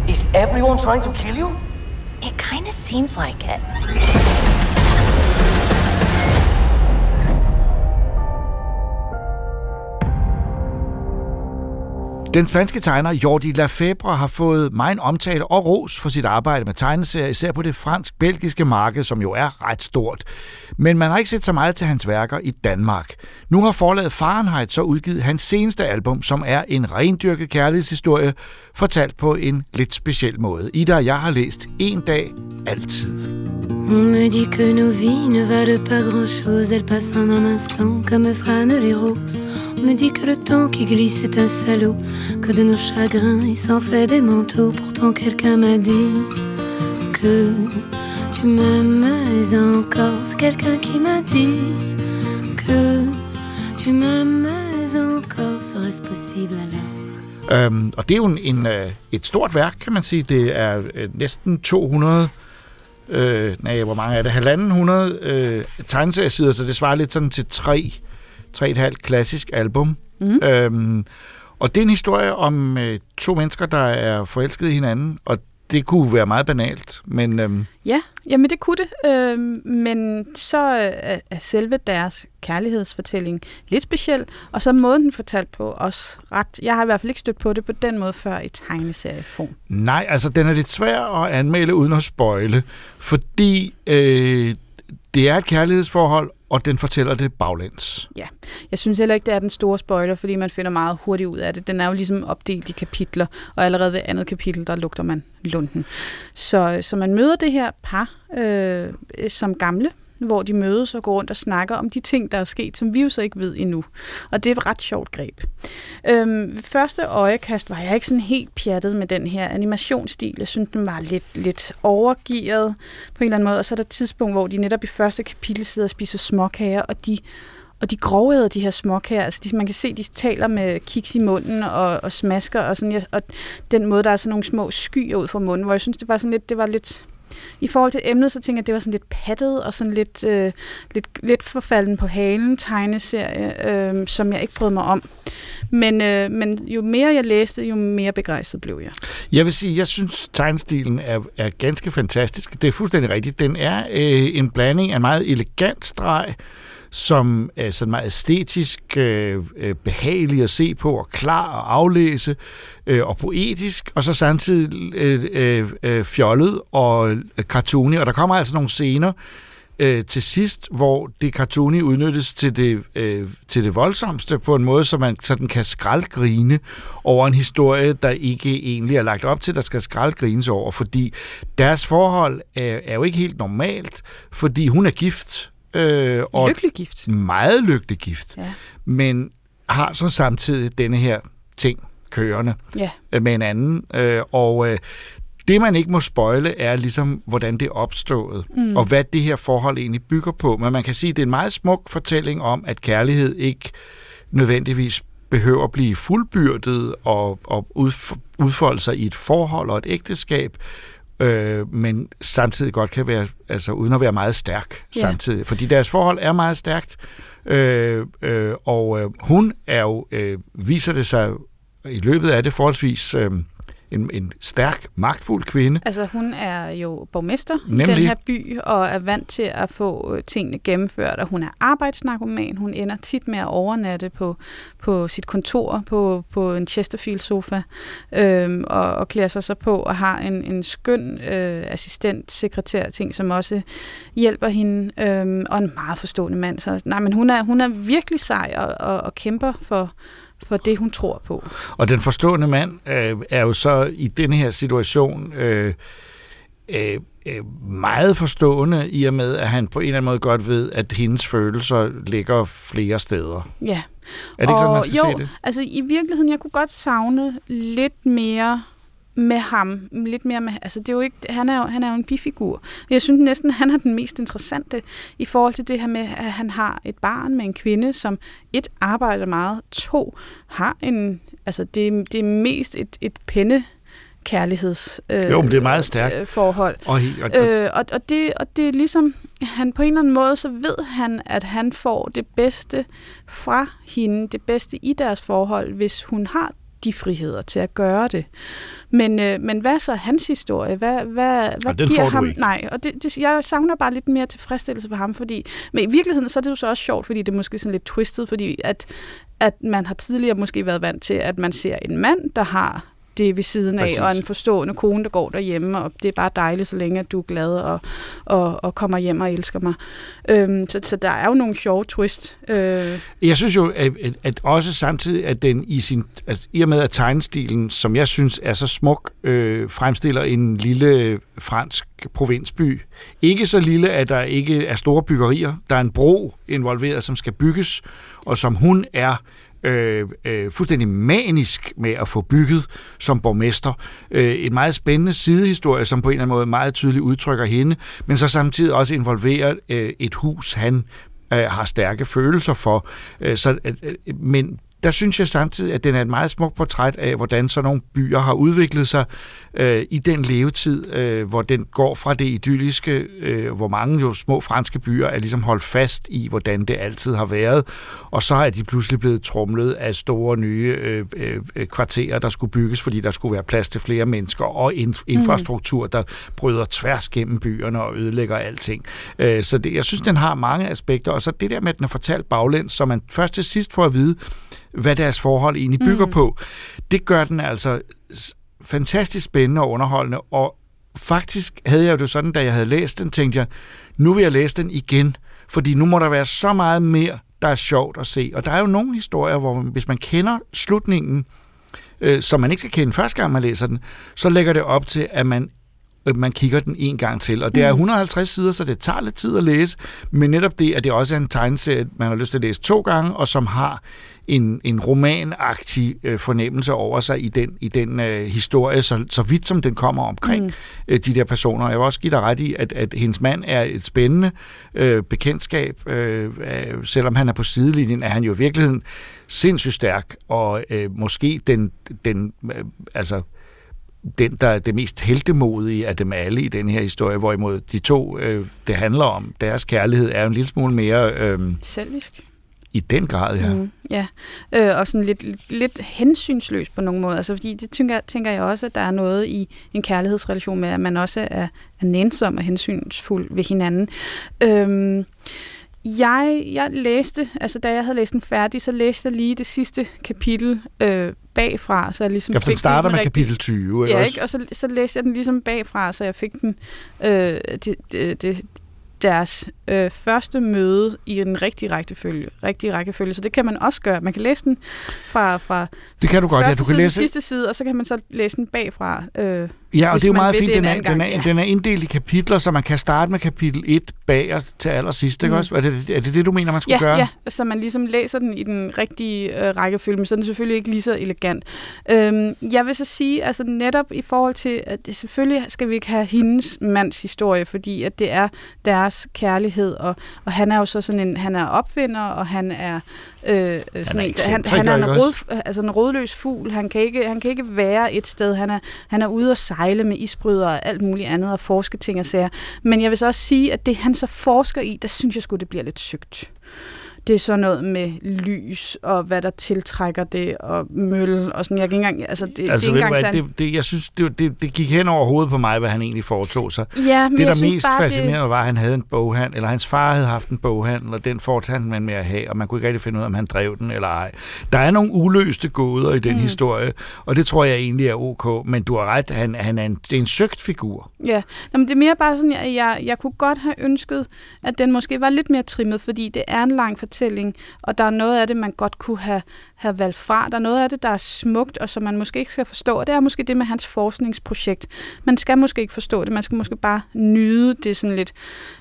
Is everyone trying to kill you? It kind of seems like it. Den spanske tegner Jordi Lafebre har fået megen omtale og ros for sit arbejde med tegneserier, især på det fransk-belgiske marked, som jo er ret stort. Men man har ikke set så meget til hans værker i Danmark. Nu har forlaget Fahrenheit så udgivet hans seneste album, som er en rendyrket kærlighedshistorie, fortalt på en lidt speciel måde. Ida og jeg har læst En dag altid. On me dit que nos vies ne valent pas grand-chose, elles passent en un instant comme fanent les roses. On me dit que le temps qui glisse est un salaud, que de nos chagrins il s'en fait des manteaux. Pourtant quelqu'un m'a dit que tu m'aimes encore. C'est quelqu'un qui m'a dit que tu m'aimes encore. Serait-ce possible alors? Øhm, og det er jo en, en, et stort værk, kan man sige. Det er næsten to hundrede... Øh, nej, hvor mange er det? Halvanden hundrede øh, tegneseriesider, så det svarer lidt sådan til tre, tre et halvt klassisk album. Mm. Øhm, og det er en historie om øh, to mennesker, der er forelskede i hinanden, og det kunne være meget banalt, men... Øhm, ja, jamen det kunne det, øh, men så øh, er selve deres kærlighedsfortælling lidt speciel, og så måden den fortalt på også ret... Jeg har i hvert fald ikke stødt på det på den måde før i tegneserieform. Nej, altså den er lidt svær at anmelde uden at spoile, fordi øh, det er et kærlighedsforhold, og den fortæller det baglæns. Ja, jeg synes heller ikke, det er den store spoiler, fordi man finder meget hurtigt ud af det. Den er jo ligesom opdelt i kapitler, og allerede ved andet kapitel, der lugter man lunden. Så, så man møder det her par øh, som gamle, hvor de mødes og går rundt og snakker om de ting, der er sket, som vi jo så ikke ved endnu. Og det er et ret sjovt greb. Øhm, første øjekast var jeg ikke sådan helt pjattet med den her animationsstil. Jeg synes, den var lidt, lidt overgearet på en eller anden måde. Og så er der et tidspunkt, hvor de netop i første kapitel sidder og spiser småkager, og de... Og de grovheder, de her småkager, altså de, man kan se, de taler med kiks i munden og, og smasker, og, sådan, og den måde, der er sådan nogle små skyer ud fra munden, hvor jeg synes, det var sådan lidt, det var lidt, i forhold til emnet, så tænker jeg, det var sådan lidt pattet, og sådan lidt, øh, lidt, lidt forfalden på halen tegneserie, øh, som jeg ikke brød mig om. Men, øh, men jo mere jeg læste, jo mere begejstret blev jeg. Jeg vil sige, jeg synes, tegnestilen er, er ganske fantastisk. Det er fuldstændig rigtigt. Den er øh, en blanding af en meget elegant streg, som er sådan meget æstetisk øh, behagelig at se på og klar og aflæse øh, og poetisk, og så samtidig øh, øh, fjollet og cartoony. Og der kommer altså nogle scener øh, til sidst, hvor det cartoony udnyttes til det, øh, til det voldsomste på en måde, så man sådan kan skraldgrine over en historie, der ikke egentlig er lagt op til, der skal skraldgrines over, fordi deres forhold er, er jo ikke helt normalt, fordi hun er gift. Øh, og lykkelig gift. Meget lykkelig gift. Ja. Men har så samtidig denne her ting kørende ja. øh, med en anden. Øh, og øh, det, man ikke må spoile, er ligesom, hvordan det opstod, mm. og hvad det her forhold egentlig bygger på. Men man kan sige, at det er en meget smuk fortælling om, at kærlighed ikke nødvendigvis behøver at blive fuldbyrdet og, og udfolde sig i et forhold og et ægteskab, Øh, men samtidig godt kan være, altså uden at være meget stærk yeah. samtidig, fordi deres forhold er meget stærkt, øh, øh, og øh, hun er jo, øh, viser det sig i løbet af det forholdsvis øh, en, en stærk, magtfuld kvinde. Altså hun er jo borgmester Nemlig. i den her by, og er vant til at få tingene gennemført, og hun er arbejdsnarkoman, hun ender tit med at overnatte på, på sit kontor, på, på en Chesterfield-sofa, øh, og, og klæder sig så på, og har en, en skøn øh, assistent-sekretær-ting, som også hjælper hende, øh, og en meget forstående mand. Så, nej, men hun er, hun er virkelig sej, og, og, og kæmper for for det, hun tror på. Og den forstående mand øh, er jo så i denne her situation øh, øh, meget forstående, i og med, at han på en eller anden måde godt ved, at hendes følelser ligger flere steder. Ja. Er det ikke sådan, man skal jo, se det? Jo, altså i virkeligheden, jeg kunne godt savne lidt mere med ham, lidt mere med, altså det er jo ikke, han er jo, han er jo en bifigur. Jeg synes næsten, han er den mest interessante i forhold til det her med, at han har et barn med en kvinde, som et, arbejder meget, to, har en, altså det, det er mest et, et penne kærligheds øh, jo, men det er meget stærkt øh, forhold. Og, og, øh, og, og, det, og det er ligesom, han på en eller anden måde, så ved han, at han får det bedste fra hende, det bedste i deres forhold, hvis hun har de friheder til at gøre det. Men, øh, men hvad så hans historie? Hvad, hvad, hvad og den giver får ham? Nej, og det, det, jeg savner bare lidt mere tilfredsstillelse for ham, fordi men i virkeligheden så er det jo så også sjovt, fordi det er måske sådan lidt twistet, fordi at, at man har tidligere måske været vant til, at man ser en mand, der har det ved siden af, præcis, og en forstående kone, der går derhjemme, og det er bare dejligt, så længe at du er glad og, og, og kommer hjem og elsker mig. Øhm, så, så der er jo nogle sjove twist. Øh. Jeg synes jo, at, at også samtidig, at den i sin, at i og med at tegnestilen, som jeg synes er så smuk, øh, fremstiller en lille fransk provinsby. Ikke så lille, at der ikke er store byggerier. Der er en bro involveret, som skal bygges, og som hun er Øh, øh, fuldstændig manisk med at få bygget som borgmester. Øh, et meget spændende sidehistorie, som på en eller anden måde meget tydeligt udtrykker hende, men så samtidig også involverer øh, et hus, han øh, har stærke følelser for. Øh, så, øh, men der synes jeg samtidig, at den er et meget smukt portræt af, hvordan sådan nogle byer har udviklet sig øh, i den levetid, øh, hvor den går fra det idylliske, øh, hvor mange jo små franske byer er ligesom holdt fast i, hvordan det altid har været, og så er de pludselig blevet tromlet af store nye øh, øh, kvarterer, der skulle bygges, fordi der skulle være plads til flere mennesker, og inf- infrastruktur, der bryder tværs gennem byerne og ødelægger alting. Øh, så det, jeg synes, den har mange aspekter, og så det der med, at den er fortalt baglæns, så man først til sidst får at vide, hvad deres forhold egentlig bygger mm. på. Det gør den altså fantastisk spændende og underholdende, og faktisk havde jeg jo sådan, da jeg havde læst den, tænkte jeg, nu vil jeg læse den igen, fordi nu må der være så meget mere, der er sjovt at se. Og der er jo nogle historier, hvor hvis man kender slutningen, øh, som man ikke skal kende første gang, man læser den, så lægger det op til, at man man kigger den en gang til, og det er et hundrede og halvtreds sider, så det tager lidt tid at læse, men netop det, at det også er en tegneserie, man har lyst til at læse to gange, og som har en, en romanagtig øh, fornemmelse over sig i den, i den øh, historie, så, så vidt som den kommer omkring mm. øh, de der personer. Jeg vil også give dig ret i, at, at hendes mand er et spændende øh, bekendtskab. Øh, øh, selvom han er på sidelinjen, er han jo i virkeligheden sindssygt stærk, og øh, måske den, den øh, altså den, der er det mest heltemodige af dem alle i den her historie, hvorimod de to, øh, det handler om, deres kærlighed er en lille smule mere Øh, selvisk. I den grad, ja. Mm, ja, øh, og sådan lidt, lidt hensynsløs på nogle måder, altså fordi det tænker, tænker jeg også, at der er noget i en kærlighedsrelation med, at man også er, er nænsom og hensynsfuld ved hinanden. Øh, jeg, jeg læste, altså da jeg havde læst den færdig, så læste jeg lige det sidste kapitel, øh, bagfra, så jeg ligesom ja, fik den starter den med rigtig kapitel tyve, ikke? Ja, ikke? Og så, så læste jeg den ligesom bagfra, så jeg fik den øh, det, det, det, deres øh, første møde i en rigtig rækkefølge, rigtig rækkefølge, så det kan man også gøre. Man kan læse den fra, fra det kan du godt, ja, du kan læse til sidste side, og så kan man så læse den bagfra. Øh, ja, og det er jo meget fint, den er, den, er, ja. den er inddelt i kapitler, så man kan starte med kapitel et bag og til allersidst, ikke mm. også? Er det, er det det, du mener, man skulle ja, gøre? Ja, så man ligesom læser den i den rigtige øh, rækkefølge, men så er den selvfølgelig ikke lige så elegant. Øhm, jeg vil så sige, altså netop i forhold til, at selvfølgelig skal vi ikke have hendes mands historie, fordi at det er deres kærlighed, og, og han er jo så sådan en, han er opfinder, og han er Øh, sådan han, er han, han er en, rod, altså en rodløs fugl, han kan, ikke, han kan ikke være et sted, han er, han er ude at sejle med isbrydere og alt muligt andet og forske ting og sager, men jeg vil så også sige, at det han så forsker i, der synes jeg sgu det bliver lidt sygt. Det er sådan noget med lys og hvad der tiltrækker det og møl og sådan. Jeg kan ikke engang, altså det, altså, det er ikke engang det, det, jeg synes det, det, det gik hen over hovedet på mig, hvad han egentlig foretog sig. Ja, det der mest fascinerende det var, at han havde en boghandel, eller hans far havde haft en boghandel, og den fortsatte man med at have, og man kunne ikke rigtig finde ud af, om han drev den eller ej. Der er nogle uløste gåder i den mm. historie, og det tror jeg egentlig er ok, men du har ret, han, han er en, det er en søgt figur. Ja, nå, men det er mere bare sådan, at jeg, jeg kunne godt have ønsket, at den måske var lidt mere trimmet, fordi det er en lang fortælling, og der er noget af det, man godt kunne have, have valgt fra. Der er noget af det, der er smukt, og som man måske ikke skal forstå. Det er måske det med hans forskningsprojekt. Man skal måske ikke forstå det. Man skal måske bare nyde det sådan lidt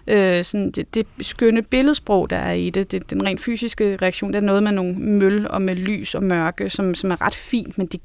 øh, sådan det, det skønne billedsprog, der er i det. det. Den rent fysiske reaktion, der er noget med nogle møl og med lys og mørke, som, som er ret fint, men det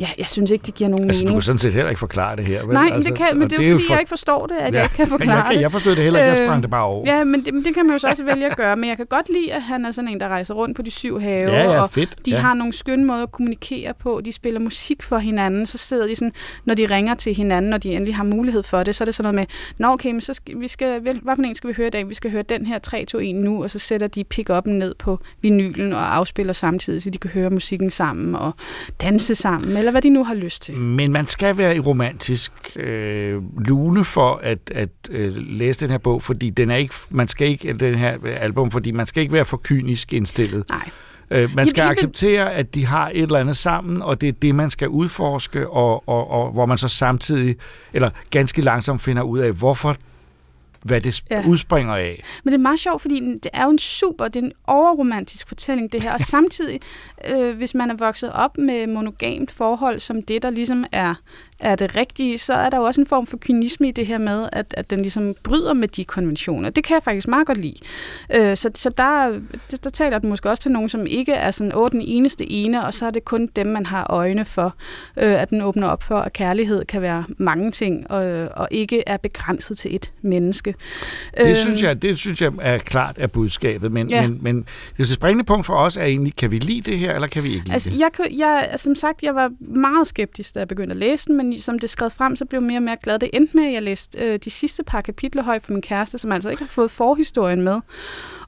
Ja, jeg synes ikke, det giver nogen altså, mening. Du kan sådan set heller ikke forklare det her. Vel? Nej, altså, det kan, men det er jo fordi, for... jeg ikke forstår det, at ja, jeg ikke kan forklare jeg kan, det. Jeg forstår det heller ikke, jeg sprang det bare over. Ja, men det, men det kan man jo så også vælge at gøre. Men jeg kan godt lide, at han er sådan en, der rejser rundt på de syv have, ja, ja, og de ja. har nogle skønne måder at kommunikere på. De spiller musik for hinanden, så sidder de sådan, når de ringer til hinanden, når de endelig har mulighed for det, så er det sådan noget med, nå okay, men så skal, vi skal, hvad for en skal vi høre i dag? Vi skal høre den her tre, to, et nu, og så sætter de pick-up'en ned på vinylen og afspiller samtidig, så de kan høre musikken sammen og danse sammen, eller hvad de nu har lyst til. Men man skal være i romantisk øh, lune for at, at øh, læse den her bog, fordi den er ikke, man skal ikke den her album, fordi man skal ikke være for kynisk indstillet. Nej. Øh, man skal acceptere, at de har et eller andet sammen, og det er det, man skal udforske, og, og, og hvor man så samtidig, eller ganske langsomt finder ud af, hvorfor hvad det ja. udspringer af. Men det er meget sjovt, fordi det er jo en super, det er en overromantisk fortælling, det her. Og samtidig, øh, hvis man er vokset op med monogamt forhold, som det, der ligesom er, er det rigtige, så er der jo også en form for kynisme i det her med, at, at den ligesom bryder med de konventioner. Det kan jeg faktisk meget godt lide. Øh, så så der, der taler den måske også til nogen, som ikke er sådan, åh, den eneste ene, og så er det kun dem, man har øjne for, øh, at den åbner op for, at kærlighed kan være mange ting, og, og ikke er begrænset til et menneske. Det synes jeg, det synes jeg er klart af budskabet, men, ja. men, men det springende punkt for os er egentlig, kan vi lide det her, eller kan vi ikke lide altså, det? Jeg, jeg, som sagt, jeg var meget skeptisk, da jeg begyndte at læse den, men som det skred frem, så blev jeg mere og mere glad. Det endte med, at jeg læste øh, de sidste par kapitler højt for min kæreste, som altså ikke har fået forhistorien med.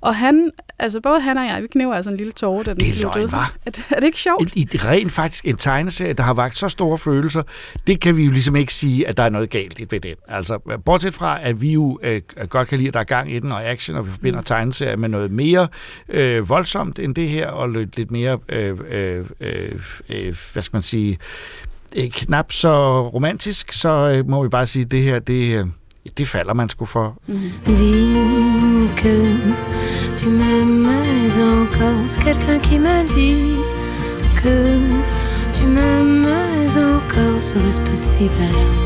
Og han, altså både han og jeg, vi knæver altså en lille tårer, da den det løgn, var. Er, er det ikke sjovt? I rent faktisk en tegneserie, der har vakt så store følelser, det kan vi jo ligesom ikke sige, at der er noget galt ved den. Altså, bortset fra, at vi jo øh, godt kan lide, at der er gang i den og action, og vi forbinder mm. tegneserie med noget mere øh, voldsomt end det her, og lidt mere, øh, øh, øh, hvad skal man sige, knap så romantisk, så øh, må vi bare sige, at det her, det øh, det falder man sgu for. Mm-hmm. Dis que tu m'aimes encore. C'est quelqu'un qui m'a dit que tu m'aimes encore. Serait-ce possible alors?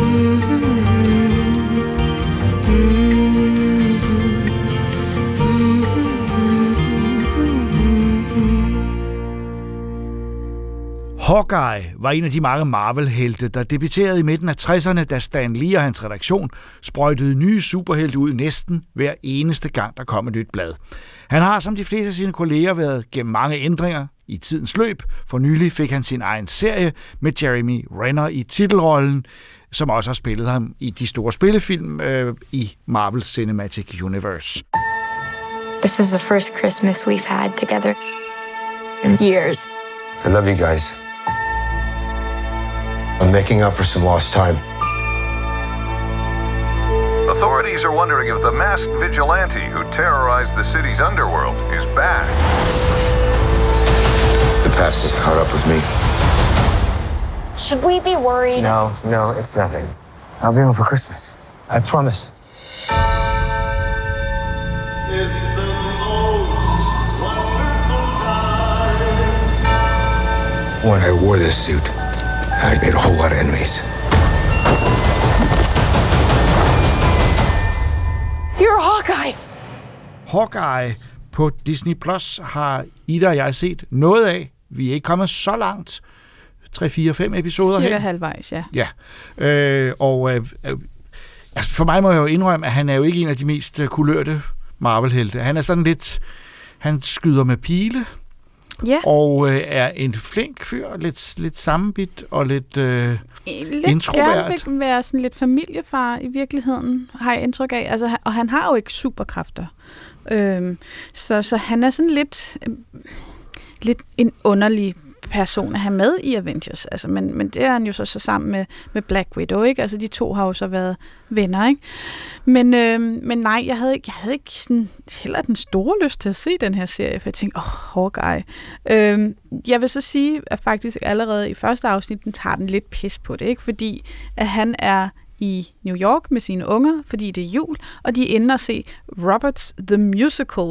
Mm-hmm. Mm-hmm. Hawkeye var en af de mange Marvel-helte, der debuterede i midten af tresserne, da Stan Lee og hans redaktion sprøjtede nye superhelte ud næsten hver eneste gang, der kom et nyt blad. Han har, som de fleste af sine kolleger, været gennem mange ændringer i tidens løb. For nylig fik han sin egen serie med Jeremy Renner i titelrollen, som også har spillet ham i de store spillefilm øh, i Marvel Cinematic Universe. This is the first Christmas we've had together in years. I love you guys. I'm making up for some lost time. Authorities are wondering if the masked vigilante who terrorized the city's underworld is back. The past has caught up with me. Should we be worried? No, no, it's nothing. I'll be home for Christmas. I promise. It's the most wonderful time. When I wore this suit, I made a whole lot of enemies. You're Hawkeye! Hawkeye på Disney Plus har Ida og jeg set noget af. Vi er ikke kommet så langt. tre, fire, fem episoder her. Cirka halvvejs, ja. Ja. Øh, og øh, altså for mig må jeg jo indrømme, at han er jo ikke en af de mest kulørte Marvel-helte. Han er sådan lidt... Han skyder med pile... Ja. Og øh, er en flink fyr, lidt, lidt sammenbidt og lidt, øh, lidt introvert. Lidt gerne være sådan lidt familiefar i virkeligheden, har jeg indtryk af. Altså, og han har jo ikke superkræfter. Øhm, så, så han er sådan lidt, øh, lidt en underlig person at have med i Avengers. Altså, men, men det er han jo så, så sammen med, med Black Widow, ikke? Altså, de to har jo så været venner, ikke? Men, øh, men nej, jeg havde, jeg havde ikke sådan, heller den store lyst til at se den her serie, for jeg tænkte, åh, oh, Hawkeye. Øh, jeg vil så sige, at faktisk allerede i første afsnit, den tager den lidt pis på det, ikke? Fordi at han er i New York med sine unger, fordi det er jul, og de er inde og se Roberts The Musical,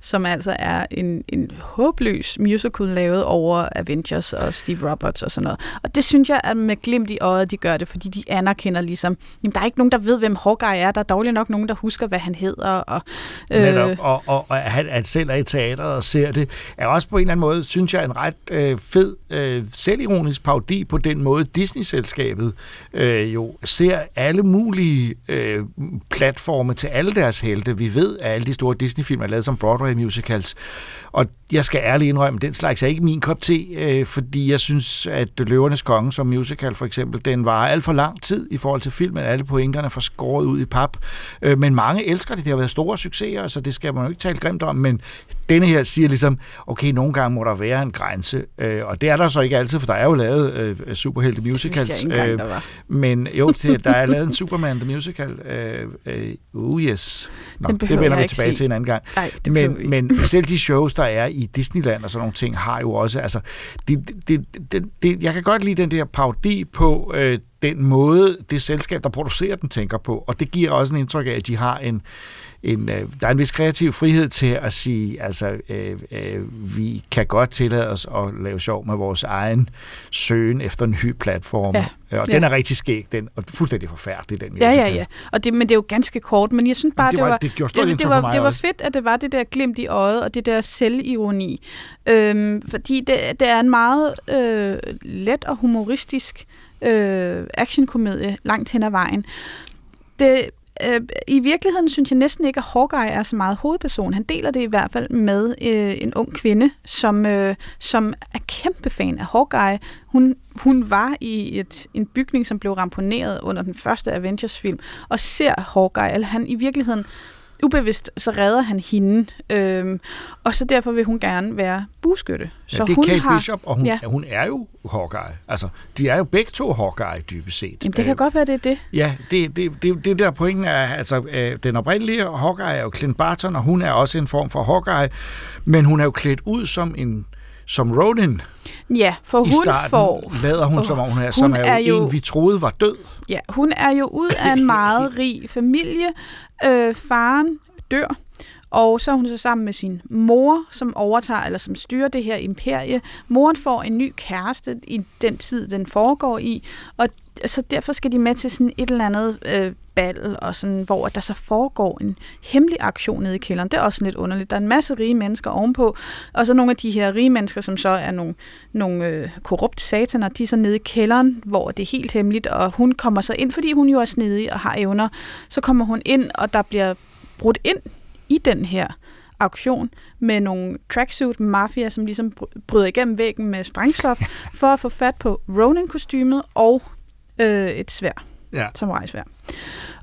som altså er en, en håbløs musical lavet over Avengers og Steve Roberts og sådan noget. Og det synes jeg, at med glimt i øjet, de gør det, fordi de anerkender ligesom, jamen der er ikke nogen, der ved, hvem Hawkeye er, der er dårligt nok nogen, der husker, hvad han hedder. Og, øh... Netop, og, og, og han, han selv er i teateret og ser det, er også på en eller anden måde, synes jeg, en ret øh, fed, øh, selvironisk parodi på den måde, Disney-selskabet øh, jo ser alle mulige øh, platforme til alle deres helte. Vi ved, at alle de store Disney-film er lavet som Broadway-musicals, og jeg skal ærligt indrømme, den slags er ikke min kop te, øh, fordi jeg synes, at Løvernes Konge som musical for eksempel, den var alt for lang tid i forhold til filmen, alle pointerne får skåret ud i pap, øh, men mange elsker det, det har været store succeser, så det skal man jo ikke tale grimt om, men denne her siger ligesom, okay, nogle gange må der være en grænse, øh, og det er der så ikke altid, for der er jo lavet øh, superhelte musicals, øh, men jo, der er lavet en Superman The Musical, øh, øh, oh yes, nå, det vender vi tilbage til en anden gang. Ej, men, men selv de shows, der er i Disneyland og sådan nogle ting, har jo også, altså, det, det, det, det, jeg kan godt lide den der parodi på øh, den måde, det selskab, der producerer den, tænker på, og det giver også en indtryk af, at de har en En, øh, der er en vis kreativ frihed til at sige, altså, øh, øh, vi kan godt tillade os at lave sjov med vores egen søgen efter en ny platform. Ja. Og den er ja. rigtig skæg, den, og fuldstændig forfærdelig, den. Ja, ja, ja. Og det, men det er jo ganske kort, men jeg synes bare, det, det var, det, det, det, det, var det var fedt, at det var det der glimt i øjet, og det der selvironi. Øhm, fordi det, det er en meget øh, let og humoristisk øh, actionkomedie langt hen ad vejen. Det I virkeligheden synes jeg næsten ikke, at Hawkeye er så meget hovedperson. Han deler det i hvert fald med øh, en ung kvinde, som, øh, som er kæmpe fan af Hawkeye. Hun, hun var i et, en bygning, som blev ramponeret under den første Avengers-film, og ser Hawkeye. Altså, han i virkeligheden, ubevidst, så redder han hende, øh, og så derfor vil hun gerne være bueskytte. Ja, så det er Kate har, Bishop, og hun, ja. hun er jo Hawkeye. Altså, de er jo begge to Hawkeye, dybest set. Jamen, det kan øh, godt være, det er det. Ja, det, det, det, det der pointen er, altså, øh, den oprindelige Hawkeye er jo Clint Barton, og hun er også en form for Hawkeye, men hun er jo klædt ud som en som Ronin. Ja, for hun starten får... lader hun, som om hun er, som hun er, er jo en, vi troede var død. Ja, hun er jo ud af en meget rig familie. Øh, faren dør, og så er hun så sammen med sin mor, som overtager, eller som styrer det her imperie. Moren får en ny kæreste i den tid, den foregår i, og så derfor skal de med til sådan et eller andet... Øh, ball, og sådan, hvor der så foregår en hemmelig aktion nede i kælderen. Det er også lidt underligt. Der er en masse rige mennesker ovenpå, og så nogle af de her rige mennesker, som så er nogle, nogle øh, korrupt sataner, de er så nede i kælderen, hvor det er helt hemmeligt, og hun kommer så ind, fordi hun jo er snedig og har evner. Så kommer hun ind, og der bliver brudt ind i den her auktion med nogle tracksuit-mafia, som ligesom bryder igennem væggen med sprængstof, for at få fat på Ronin-kostymet og øh, et sværd. Ja. Som rejsvær.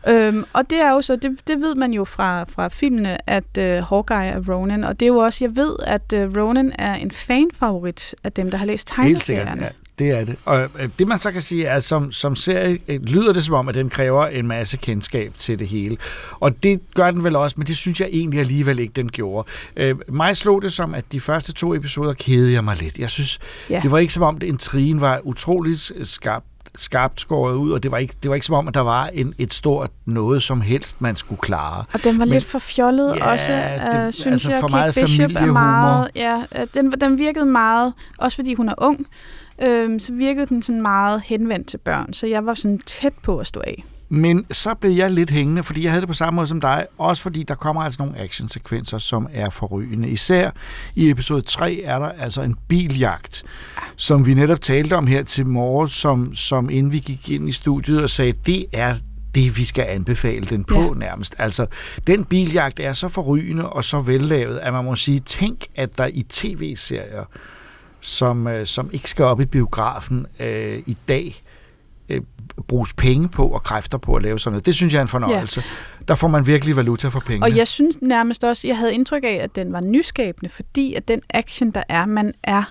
Øhm, og det er jo så, det, det ved man jo fra, fra filmene, at øh, Hawkeye er Ronin, og det er jo også, jeg ved, at øh, Ronin er en fanfavorit af dem, der har læst tegneserierne. Det er det. Og det man så kan sige er, at som, som serie lyder det som om, at den kræver en masse kendskab til det hele. Og det gør den vel også, men det synes jeg egentlig alligevel ikke, den gjorde. Øh, mig slog det som, at de første to episoder kedede jeg mig lidt. Jeg synes, ja. det var ikke som om, at intrigen var utrolig skarp. skarpt skåret ud, og det var ikke, det var ikke som om, at der var en, et stort noget som helst, man skulle klare. Og den var Men, lidt for fjollet ja, også, det, øh, synes altså jeg. For meget familiehumor. Meget, ja, den, den virkede meget, også fordi hun er ung, øh, så virkede den sådan meget henvendt til børn, så jeg var sådan tæt på at stå af. Men så blev jeg lidt hængende, fordi jeg havde det på samme måde som dig, også fordi der kommer altså nogle actionsekvenser, som er forrygende. Især i episode tre er der altså en biljagt, som vi netop talte om her til morgen, som, som inden vi gik ind i studiet og sagde, det er det, vi skal anbefale den på ja. nærmest. Altså, den biljagt er så forrygende og så vellavet, at man må sige, tænk, at der i tv-serier, som, som ikke skal op i biografen øh, i dag, bruges penge på og kræfter på at lave sådan noget. Det synes jeg er en fornøjelse. Ja. Der får man virkelig valuta for pengene. Og jeg synes nærmest også, jeg havde indtryk af, at den var nyskabende, fordi at den action, der er, man er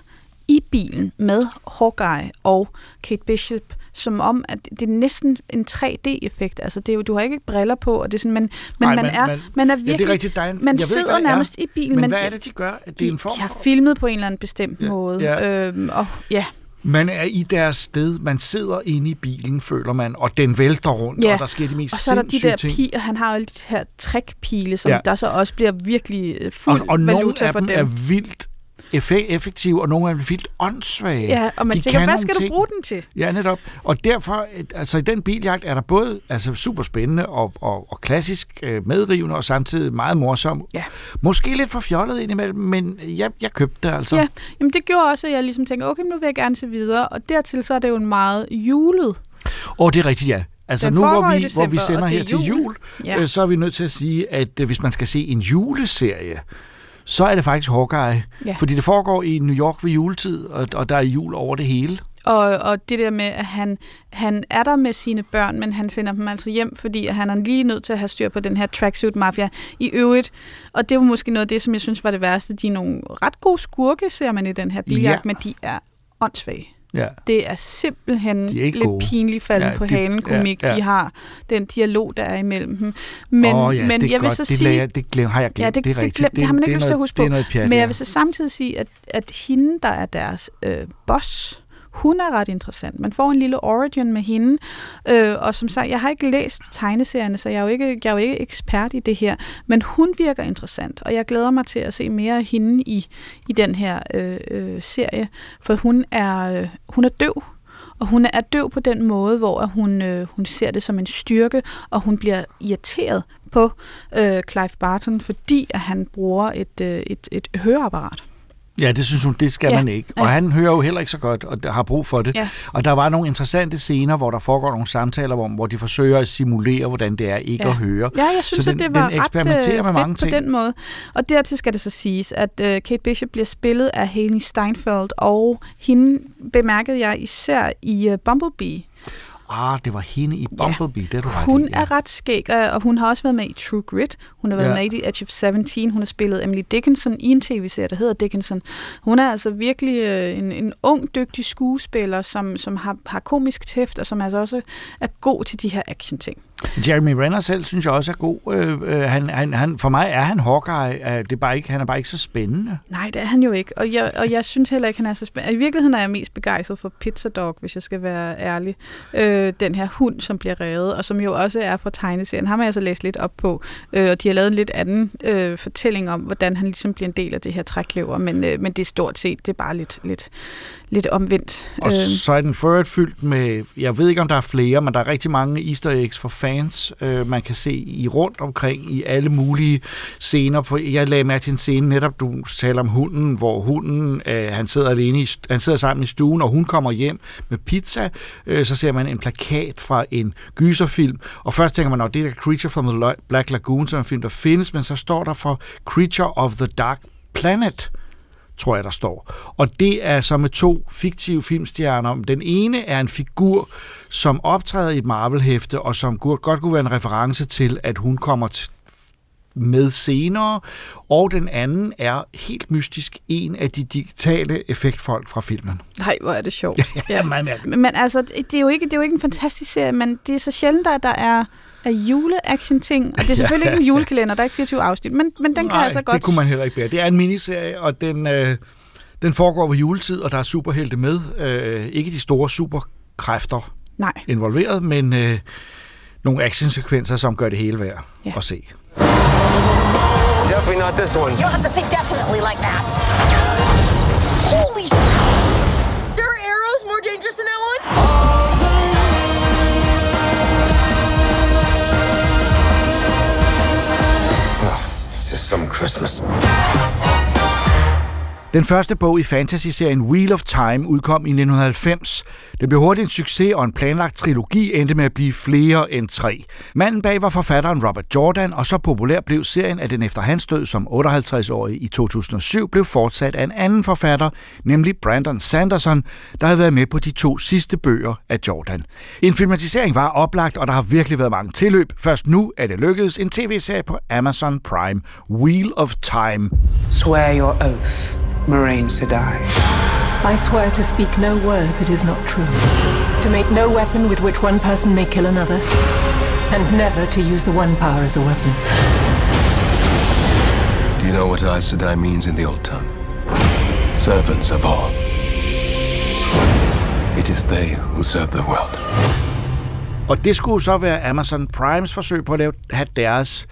i bilen med Hawkeye og Kate Bishop, som om, at det er næsten en tre D-effekt. Altså, det er jo, du har ikke briller på, og det er sådan, men, men Ej, man, man, er, man, man er virkelig... Ja, er en, man sidder ikke, nærmest er, i bilen. Men man, hvad er det, de gør? Det er en form de, de har for... filmet på en eller anden bestemt ja, måde. Ja. Øhm, og, ja. Man er i deres sted, man sidder inde i bilen, føler man, og den vælter rundt, ja. Og der sker de mest sindssyge ting. Og så er der de der piger, han har jo de her trækpile, som ja. Der så også bliver virkelig fuld og, og valuta for dem. Og nogle af dem er vildt effektive, og nogle af dem er vildt åndssvage. Ja, og man de tænker, hvad skal du bruge den til? Ja, netop. Og derfor, altså i den biljagt er der både altså, superspændende og, og, og klassisk medrivende, og samtidig meget morsom. Ja. Måske lidt for fjollet indimellem, men jeg, jeg købte det altså. Ja, jamen det gjorde også, at jeg ligesom tænkte, okay, nu vil jeg gerne se videre, og dertil så er det jo en meget julet. Åh, det er rigtigt, ja. Altså den nu, hvor vi, december, hvor vi sender her jul. til jul, ja. øh, så er vi nødt til at sige, at øh, hvis man skal se en juleserie, så er det faktisk Hawkeye. Ja. Fordi det foregår i New York ved juletid, og, og der er jul over det hele. Og, og det der med, at han, han er der med sine børn, men han sender dem altså hjem, fordi han er lige nødt til at have styr på den her tracksuit-mafia i øvrigt. Og det var måske noget af det, som jeg synes var det værste. De er nogle ret gode skurke, ser man i den her biljagt, ja. Men de er åndssvage. Ja. Det er simpelthen de er lidt pinligt faldet ja, på hanen komik, ja, ja. De har den dialog, der er imellem dem. Men, oh, ja, men jeg vil så det sige... Lager, det glem, har jeg glemt, ja, det, det er rigtigt. Det, det har man ikke lyst til at huske på. Pjat, men jeg ja. vil så samtidig sige, at, at hende, der er deres øh, boss, hun er ret interessant. Man får en lille origin med hende, øh, og som sagt, jeg har ikke læst tegneserierne, så jeg er, jo ikke, jeg er jo ikke ekspert i det her, men hun virker interessant, og jeg glæder mig til at se mere af hende i, i den her øh, øh, serie, for hun er, øh, hun er døv, og hun er døv på den måde, hvor hun, øh, hun ser det som en styrke, og hun bliver irriteret på øh, Clive Barton, fordi at han bruger et, øh, et, et høreapparat. Ja, det synes hun, det skal ja. man ikke. Og ja. han hører jo heller ikke så godt, og har brug for det. Ja. Og der var nogle interessante scener, hvor der foregår nogle samtaler, hvor, hvor de forsøger at simulere, hvordan det er ikke ja. at høre. Ja, jeg synes, så den, at det var ret med mange ting. På den måde. Og dertil skal det så siges, at uh, Kate Bishop bliver spillet af Haley Steinfeld, og hende bemærkede jeg især i uh, Bumblebee. Ah, det var hende i Bumblebee, ja. det du ret Hun i, ja. er ret skæg, og hun har også været med i True Grit. Hun har været ja. med i Edge of syvten. Hun har spillet Emily Dickinson i en tv-serie, der hedder Dickinson. Hun er altså virkelig en, en ung, dygtig skuespiller, som, som har, har komisk tæft, og som altså også er god til de her action-ting. Jeremy Renner selv, synes jeg også er god. Øh, han, han, han, for mig er han Hawkeye. Det er bare ikke, han er bare ikke så spændende. Nej, det er han jo ikke. Og jeg, og jeg synes heller ikke, han er så spændende. I virkeligheden er jeg mest begejstret for Pizza Dog, hvis jeg skal være ærlig. Øh, den her hund, som bliver revet, og som jo også er fra tegneserien. Ham har jeg så læst lidt op på. Øh, og de har lavet en lidt anden øh, fortælling om, hvordan han ligesom bliver en del af det her trækløver. Men, øh, men det er stort set, det er bare lidt, lidt, lidt omvendt. Og øh. så er den forret fyldt med, jeg ved ikke, om der er flere, men der er rigtig mange easter eggs for fans. Fans, øh, man kan se i rundt omkring i alle mulige scener. På, jeg lagde mærke til en scene, netop du taler om hunden, hvor hunden øh, han, sidder alene i, han sidder sammen i stuen, og hun kommer hjem med pizza. Øh, så ser man en plakat fra en gyserfilm, og først tænker man, at det er Creature from the Black Lagoon, som er en film, der findes, men så står der for Creature of the Dark Planet, tror jeg, der står. Og det er så med to fiktive filmstjerner. Den ene er en figur, som optræder i et Marvel-hæfte, og som godt kunne være en reference til, at hun kommer med senere. Og den anden er helt mystisk en af de digitale effektfolk fra filmen. Nej, hvor er det sjovt. Ja, meget mærkeligt. Men altså, det er jo ikke, det er jo ikke en fantastisk serie, men det er så sjældent, at der er af jule-action-ting. Og det er selvfølgelig ja, ikke en julekalender, der er ikke fireogtyve afsnit, men, men den nej, kan altså godt... Nej, det kunne man heller ikke bære. Det er en miniserie, og den, øh, den foregår ved juletid, og der er superhelte med. Øh, ikke de store superkræfter nej. involveret, men øh, nogle actionsekvenser, som gør det hele værd ja. at se. Definitely not this one. You'll have to say definitely like that. Holy shit! There are arrows more dangerous than that one? Some Christmas. Den første bog i fantasy-serien Wheel of Time udkom i nitten halvfems. Den blev hurtigt en succes, og en planlagt trilogi endte med at blive flere end tre. Manden bag var forfatteren Robert Jordan, og så populær blev serien, at den efter hans død som otteoghalvtreds-årig i to tusind og syv blev fortsat af en anden forfatter, nemlig Brandon Sanderson, der havde været med på de to sidste bøger af Jordan. En filmatisering var oplagt, og der har virkelig været mange tilløb. Først nu er det lykkedes en tv-serie på Amazon Prime, Wheel of Time. Swear your oath. Moraine Sedai. I swear to speak no word that is not true, to make no weapon with which one person may kill another, and never to use the one power as a weapon. Do you know what Aes Sedai means in the old tongue? Servants of all. It is they who serve the world. Og det skulle så være Amazon Primes forsøg på at lave, have deres,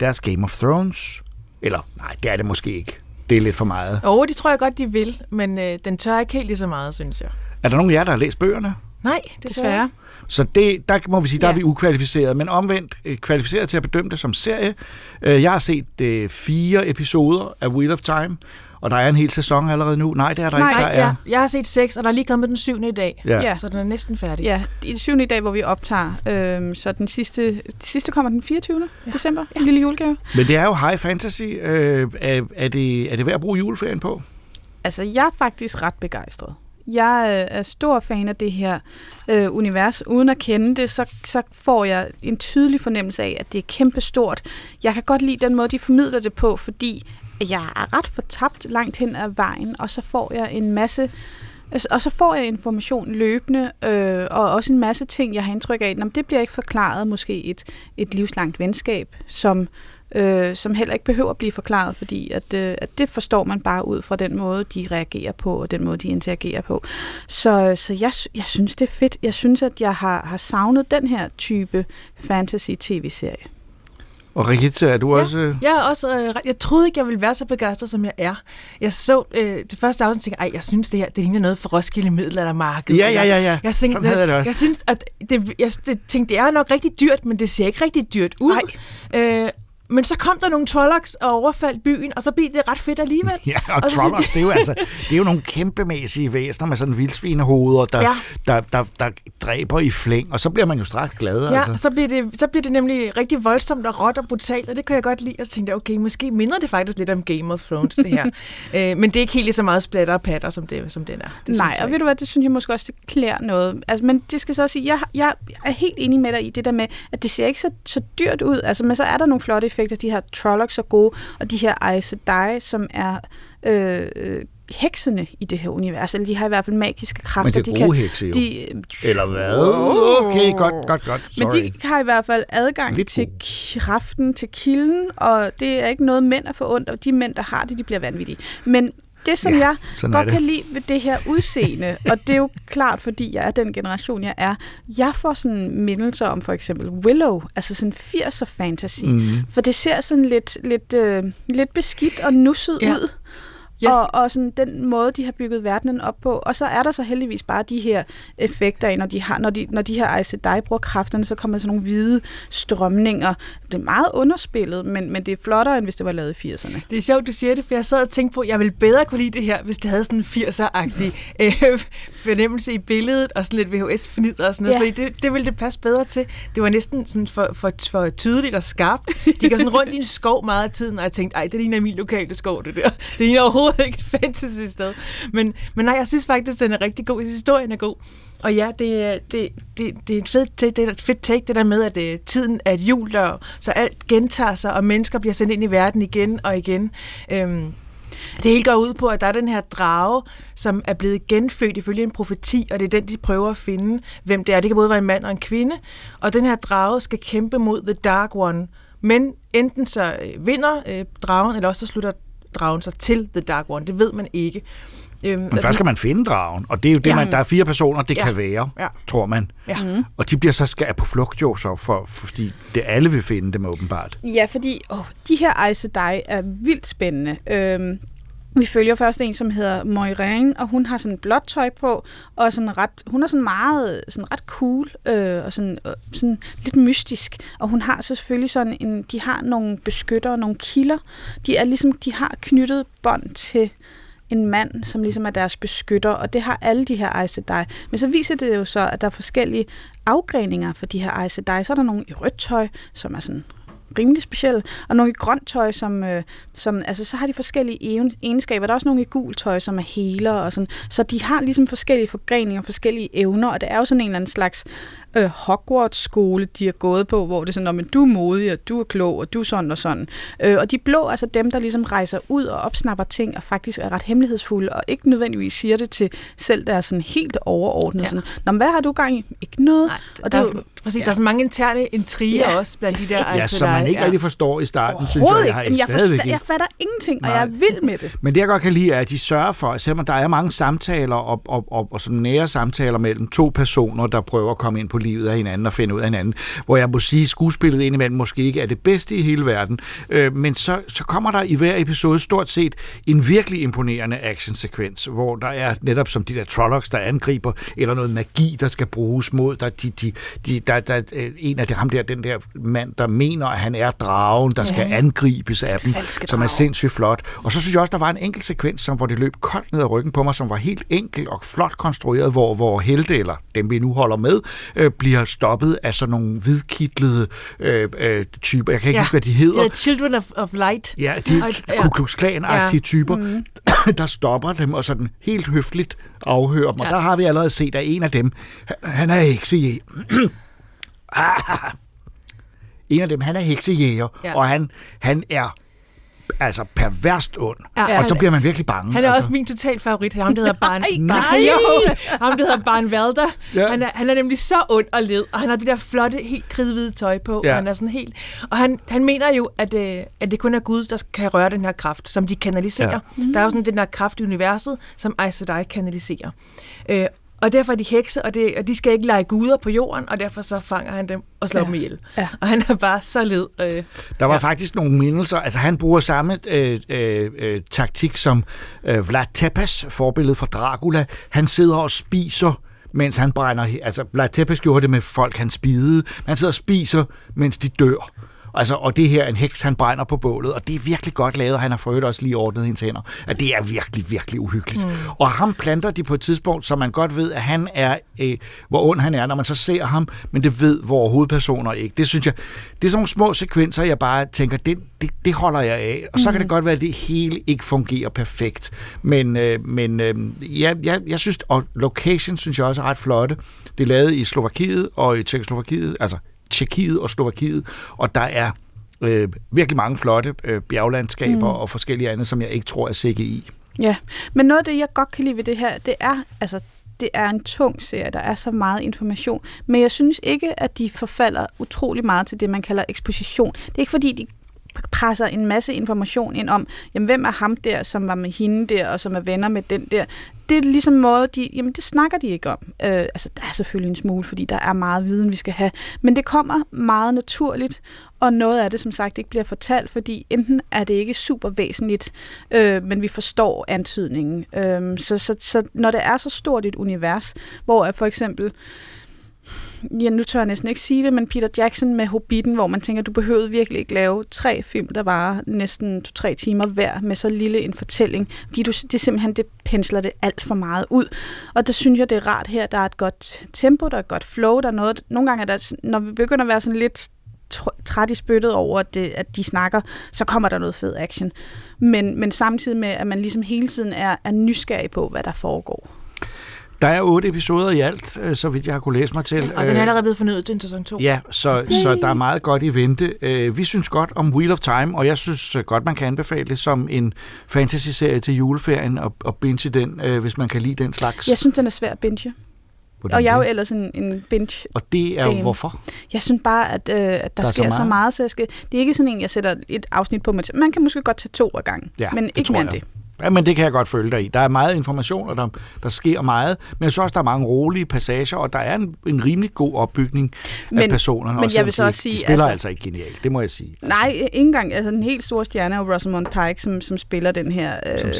deres Game of Thrones. Eller, nej, det er det måske ikke. Det er lidt for meget. Åh, oh, det tror jeg godt, de vil, men øh, den tør ikke helt lige så meget, synes jeg. Er der nogen af jer, der har læst bøgerne? Nej, desværre. Så det, der må vi sige, der ja. er vi ukvalificerede, men omvendt kvalificeret til at bedømme det som serie. Jeg har set øh, fire episoder af Wheel of Time, og der er en hel sæson allerede nu. Nej, det er der Nej, ikke. Der ja. er... Jeg har set seks, og der er lige kommet den syvende i dag, ja. Ja. Så den er næsten færdig. Ja, i den syvende i dag, hvor vi optager, øhm, så den sidste, den sidste kommer den fireogtyvende Ja. december, ja. En lille julegave. Men det er jo high fantasy. Øh, er, er, det, er det værd at bruge juleferien på? Altså, jeg er faktisk ret begejstret. Jeg er stor fan af det her øh, univers. Uden at kende det, så, så får jeg en tydelig fornemmelse af, at det er kæmpestort. Jeg kan godt lide den måde, de formidler det på, fordi jeg er ret fortabt langt hen ad vejen, og så får jeg en masse, og så får jeg information løbende, øh, og også en masse ting, jeg har indtryk af. Nå, det bliver ikke forklaret, måske et, et livslangt venskab, som... Øh, som heller ikke behøver at blive forklaret, fordi at, øh, at det forstår man bare ud fra den måde, de reagerer på, og den måde, de interagerer på. Så, så jeg, jeg synes, det er fedt. Jeg synes, at jeg har, har savnet den her type fantasy-tv-serie. Og Rikita, er du ja, også... Jeg, er også øh, jeg troede ikke, jeg ville være så begejstret, som jeg er. Jeg så øh, det første afsnit, og tænkte, ej, jeg synes, det her, det ligner noget for Roskilde Middelaldermarked. Ja, ja, ja, ja. Jeg tænkte, jeg, det jeg synes, at det, jeg, det, tænkte, det er nok rigtig dyrt, men det ser ikke rigtig dyrt ud. Nej. Øh, Men så kom der nogle Trollocs og overfaldt byen, og så blev det ret fedt alligevel. Ja, og, og Trollocs, det er jo altså det er jo nogle kæmpemæssige væsener med sådan vildsvinehoveder, der, ja. der, der, der dræber i flæng, og så bliver man jo straks glad. Ja, altså. så, bliver det, så bliver det nemlig rigtig voldsomt og råt og brutalt, og det kan jeg godt lide. Og så tænkte jeg, okay, måske minder det faktisk lidt om Game of Thrones, det her. Æ, men det er ikke helt lige så meget splatter og patter, som, det, som den er. Det Nej, og ved du hvad, det synes jeg måske også, det klæder noget. Altså, men det skal så sige, jeg, jeg er helt enig med dig i det der med, at det ser ikke så, så dyrt ud, altså, men så er der nogle flotte effekter. De her Trollocs er gode, og de her Aes Sedai, som er øh, heksene i det her univers. Eller de har i hvert fald magiske kræfter. Men det er gode de hekse, de, Eller hvad? Okay, godt, godt, godt. Sorry. Men de har i hvert fald adgang Lidt til kraften, til kilden, og det er ikke noget, mænd er forundt, og de mænd, der har det, de bliver vanvittige. Men det, som ja, jeg godt kan lide ved det her udseende, og det er jo klart, fordi jeg er den generation, jeg er, jeg får sådan mindelser om for eksempel Willow, altså sådan firser fantasy, mm. for det ser sådan lidt, lidt, øh, lidt beskidt og nusset ja. ud. Yes. Og, og sådan den måde, de har bygget verdenen op på. Og så er der så heldigvis bare de her effekter af, når de, har, når de, når de her Aes Sedai bruger kræfterne, så kommer der sådan nogle hvide strømninger. Det er meget underspillet, men, men det er flottere, end hvis det var lavet i firserne. Det er sjovt, du siger det, for jeg sad og tænkte på, at jeg ville bedre kunne lide det her, hvis det havde sådan en firser-agtig øh, fornemmelse i billedet, og sådan lidt V H S-fnider og sådan noget, ja. fordi det, det ville det passe bedre til. Det var næsten sådan for, for, for tydeligt og skarpt. De går sådan rundt i en skov meget af tiden, og jeg tænkte, ej, det ligner min lokale skov, det der. Det ligner overhovedet ikke et fantasy-sted. Men, men nej, jeg synes faktisk, den er rigtig god. Historien er god. Og ja, det, det, det, det er et fedt take, det er et fedt take, det der med, at det, tiden er et hjul, og så alt gentager sig, og mennesker bliver sendt ind i verden igen og igen. Øhm, det hele går ud på, at der er den her drage, som er blevet genfødt ifølge en profeti, og det er den, de prøver at finde, hvem det er. Det kan både være en mand og en kvinde. Og den her drage skal kæmpe mod The Dark One. Men enten så vinder øh, dragen, eller også så slutter dragen sig til The Dark One. Det ved man ikke. Øhm, Men først skal man finde dragen, og det er jo det, ja. man, der er fire personer, det ja. kan være, ja. tror man. Ja. Mm. Og de bliver så skæret på flugt jo, så for, fordi det alle vil finde dem åbenbart. Ja, fordi åh, de her Aes Sedai er vildt spændende. Øhm, vi følger først en, som hedder Moiraine, og hun har sådan blåt tøj på, og sådan ret, hun er sådan meget sådan ret cool, øh, og sådan, øh, sådan lidt mystisk. Og hun har så selvfølgelig sådan en, de har nogle beskyttere, nogle kilder. De er ligesom, de har knyttet bånd til en mand, som ligesom er deres beskytter, og det har alle de her Aes Sedai. Men så viser det jo så, at der er forskellige afgreninger for de her Aes Sedai. Så er der nogle i rødt tøj, som er sådan rimelig specielle, og nogle i grønt tøj, som, øh, som, altså så har de forskellige egenskaber. Der er også nogle i gult tøj, som er healer og sådan. Så de har ligesom forskellige forgreninger, forskellige evner, og det er jo sådan en eller anden slags øh, Hogwarts-skole, de har gået på, hvor det er sådan, at, men du er modig, og du er klog, og du er sådan og sådan. Øh, og de blå, altså dem, der ligesom rejser ud og opsnapper ting, og faktisk er ret hemmelighedsfulde, og ikke nødvendigvis siger det til selv, der er sådan helt overordnet. Ja. Sådan, nå, hvad har du gang i? Ikke noget. Nej, og der, der, er, jo, præcis, ja. Der er så mange interne intriger ja, også blandt de der. Ja, som man ikke ja. rigtig forstår i starten, synes jeg, jeg har ikke. Jeg, forstår, jeg fatter ingenting, nej. Og jeg er vild med det. Men det, jeg godt kan lide, er, at de sørger for, selvom der er mange samtaler og, og, og, og sådan nære samtaler mellem to personer, der prøver at komme ind på livet af hinanden og finde ud af hinanden, hvor jeg må sige, at skuespillet indimellem måske ikke er det bedste i hele verden, øh, men så, så kommer der i hver episode stort set en virkelig imponerende actionsekvens, hvor der er netop som de der Trollocs, der angriber, eller noget magi, der skal bruges mod, der, de, de, de, der, der en af de, ham der, den der mand, der mener, at han er dragen, der ja. skal angribes af dem, falske som er sindssygt flot. Og så synes jeg også, der var en enkelt sekvens, som, hvor det løb koldt ned ad ryggen på mig, som var helt enkel og flot konstrueret, hvor, hvor helte, eller dem vi nu holder med, øh, bliver stoppet af sådan nogle hvidkitlede øh, øh, typer. Jeg kan ikke ja. huske, hvad de hedder. Ja, Children of, of Light. Ja, de Ku Klux Klan-agtige ja. typer, mm. der stopper dem og sådan helt høfligt afhører dem. Ja. Og der har vi allerede set, at en af dem, han er heksejæger. ah, en af dem, han er heksejæger, ja. og han, han er altså perverst ond. Ja, og så bliver man virkelig bange. Han er altså. også min total favorit. Han hedder Barn. Nej! Han hedder Barn Valder. Ja. Han, han er nemlig så ond og led, og han har det der flotte, helt kridhvide tøj på. Ja. Han er sådan helt, og han, han mener jo, at, øh, at det kun er Gud, der kan røre den her kraft, som de kanaliserer. Ja. Mm-hmm. Der er jo sådan den der kraft i universet, som Aes Sedai kanaliserer. Øh, Og derfor er de hekse, og, det, og de skal ikke lege guder på jorden, og derfor så fanger han dem og slår ja. dem ihjel. Ja. Og han er bare så led. Øh, der var ja. faktisk nogle mindelser. Altså, han bruger samme øh, øh, taktik som øh, Vlad Tepes, forbillede for Dracula. Han sidder og spiser, mens han brænder. Altså, Vlad Tepes gjorde det med folk, han spidede. Han sidder og spiser, mens de dør. Altså, og det her en heks, han brænder på bålet, og det er virkelig godt lavet, og han har forøget også lige ordnet hendes hænder. At det er virkelig, virkelig uhyggeligt. Mm. Og ham planter de på et tidspunkt, så man godt ved, at han er, øh, hvor ond han er, når man så ser ham, men det ved vores hovedpersoner ikke. Det synes jeg, det er sådan nogle små sekvenser, jeg bare tænker, det, det, det holder jeg af. Og så mm. kan det godt være, at det hele ikke fungerer perfekt. Men, øh, men øh, jeg, jeg, jeg synes, og location synes jeg også er ret flotte. Det er lavet i Slovakiet og i Tjekkoslovakiet, altså Tjekkiet og Slovakiet, og der er øh, virkelig mange flotte øh, bjerglandskaber mm. og forskellige andre, som jeg ikke tror er C G I. Ja, men noget af det, jeg godt kan lide ved det her, det er, altså, det er en tung serie, der er så meget information, men jeg synes ikke, at de forfalder utrolig meget til det, man kalder eksposition. Det er ikke fordi, de presser en masse information ind om, jamen, hvem er ham der, som var med hende der, og som er venner med den der. Det er ligesom måde, de, jamen det snakker de ikke om. Øh, altså, der er selvfølgelig en smule, fordi der er meget viden, vi skal have. Men det kommer meget naturligt, og noget af det, som sagt, ikke bliver fortalt, fordi enten er det ikke super væsentligt, øh, men vi forstår antydningen. Øh, så, så, så når det er så stort et univers, hvor for eksempel, ja, nu tør jeg næsten ikke sige det, men Peter Jackson med Hobbiten, hvor man tænker, du behøvede virkelig ikke lave tre film, der varer næsten to-tre timer hver, med så lille en fortælling, fordi du, det simpelthen det pensler det alt for meget ud. Og der synes jeg, det er rart her, der er et godt tempo, der er et godt flow, der er noget, nogle gange er der, når vi begynder at være sådan lidt træt i spyttet over, at, det, at de snakker, så kommer der noget fed action. Men, men samtidig med, at man ligesom hele tiden er, er nysgerrig på, hvad der foregår. Der er otte episoder i alt, så vidt jeg har kunne læse mig til. Ja, og den er allerede blevet fornyet til sæson to. Ja, så, okay. så der er meget godt i vente. Vi synes godt om Wheel of Time, og jeg synes godt, man kan anbefale det som en fantasy-serie til juleferien og, og binge den, hvis man kan lide den slags. Jeg synes, den er svær at binge. Hvordan og jeg er jo ellers en, en binge. Og det er jo hvorfor? Jeg synes bare, at, øh, at der, der sker så meget, så, meget, så jeg skal, det er ikke sådan en, jeg sætter et afsnit på mig til. Man kan måske godt tage to ad gangen, ja, men ikke mere end det. Ja, men det kan jeg godt følge dig i. Der er meget information, og der, der sker meget. Men jeg synes også, der er mange rolige passager, og der er en, en rimelig god opbygning men, af personerne. Men også, jeg vil så de, også sige, de spiller altså, altså ikke genialt, det må jeg sige. Nej, ikke engang. Altså, den helt store stjerne er jo Rosamund Pike, som, som spiller den her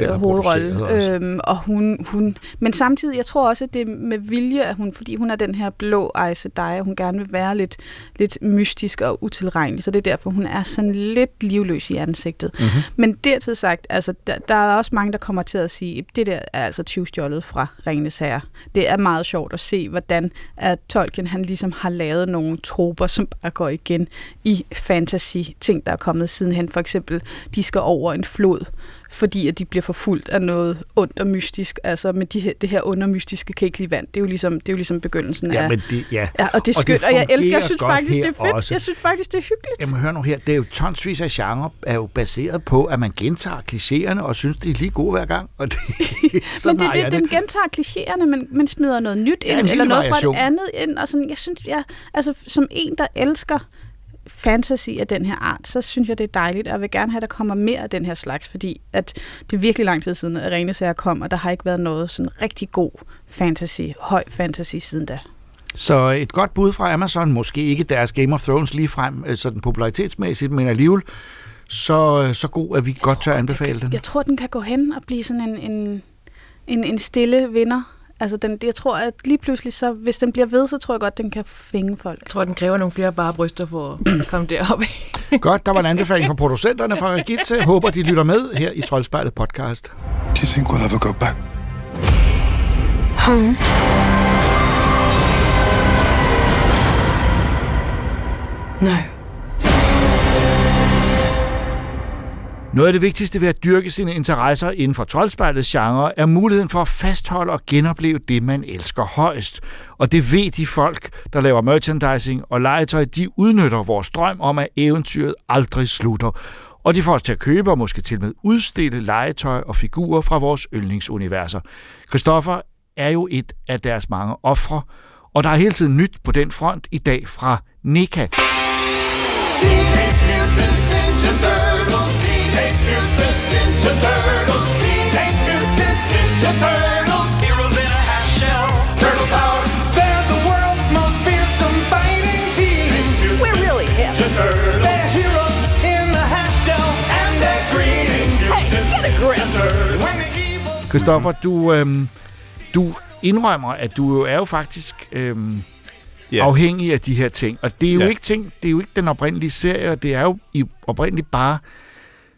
øh, hovedrolle. Øhm, og hun, hun, men samtidig, jeg tror også, at det med vilje, at hun, fordi hun er den her blå Aes Sedai, og hun gerne vil være lidt, lidt mystisk og utilregnelig. Så det er derfor, hun er sådan lidt livløs i ansigtet. Mm-hmm. Men dertil sagt, altså, der, der er også mange, der kommer til at sige, at det der er altså tyvstjålet fra Ringenes Herre. Det er meget sjovt at se, hvordan at Tolkien han ligesom har lavet nogle troper, som bare går igen i fantasy-ting, der er kommet sidenhen. For eksempel, de skal over en flod fordi at de bliver forfulgt af noget ondt og mystisk. Altså, men de her, det her undermystiske kan ikke lide vand. Det er jo ligesom, det er jo ligesom begyndelsen ja, af... Men det, ja. ja, og det er skønt, og, og jeg elsker, jeg synes faktisk, det er fedt. Også. Jeg synes faktisk, det er hyggeligt. Jamen, hør nu her, det er jo tonsvis af genre, er jo baseret på, at man gentager klichéerne, og synes, de er lige gode hver gang. Og det, men det, det, den gentager klichéerne, men man smider noget nyt ja, ind, eller noget variation. Fra et andet ind, og sådan, jeg synes, jeg, altså, som en, der elsker fantasy af den her art, så synes jeg, det er dejligt, og jeg vil gerne have, at der kommer mere af den her slags, fordi at det er virkelig lang tid siden, at Renesager kom, og der har ikke været noget sådan rigtig god fantasy, høj fantasy siden da. Så et godt bud fra Amazon, måske ikke deres Game of Thrones lige frem, sådan popularitetsmæssigt, men alligevel så, så god, at vi jeg godt tror, tør anbefale den. Jeg tror, den kan gå hen og blive sådan en, en, en, en stille vinder. Altså, den, jeg tror, at lige pludselig, så, hvis den bliver ved, så tror jeg godt, den kan fænge folk. Jeg tror, den kræver nogle flere bare bryster for at komme deroppe. Godt, der var en anbefaling fra producenterne fra Regitze. Håber, de lytter med her i Troldspejlet podcast. Do you think we'll ever go back? Home. No. Noget af det vigtigste ved at dyrke sine interesser inden for troldspejlets genre er muligheden for at fastholde og genopleve det, man elsker højst. Og det ved de folk, der laver merchandising og legetøj, de udnytter vores drøm om, at eventyret aldrig slutter. Og de får os til at købe og måske til med udstille legetøj og figurer fra vores yndlingsuniverser. Christoffer er jo et af deres mange ofre, og der er hele tiden nyt på den front i dag fra N E C A. Christoffer, du, øhm, du indrømmer, at du jo er jo faktisk øhm, yeah. afhængig af de her ting. Og det er jo yeah. ikke ting, det er jo ikke den oprindelige serie, og det er jo oprindeligt bare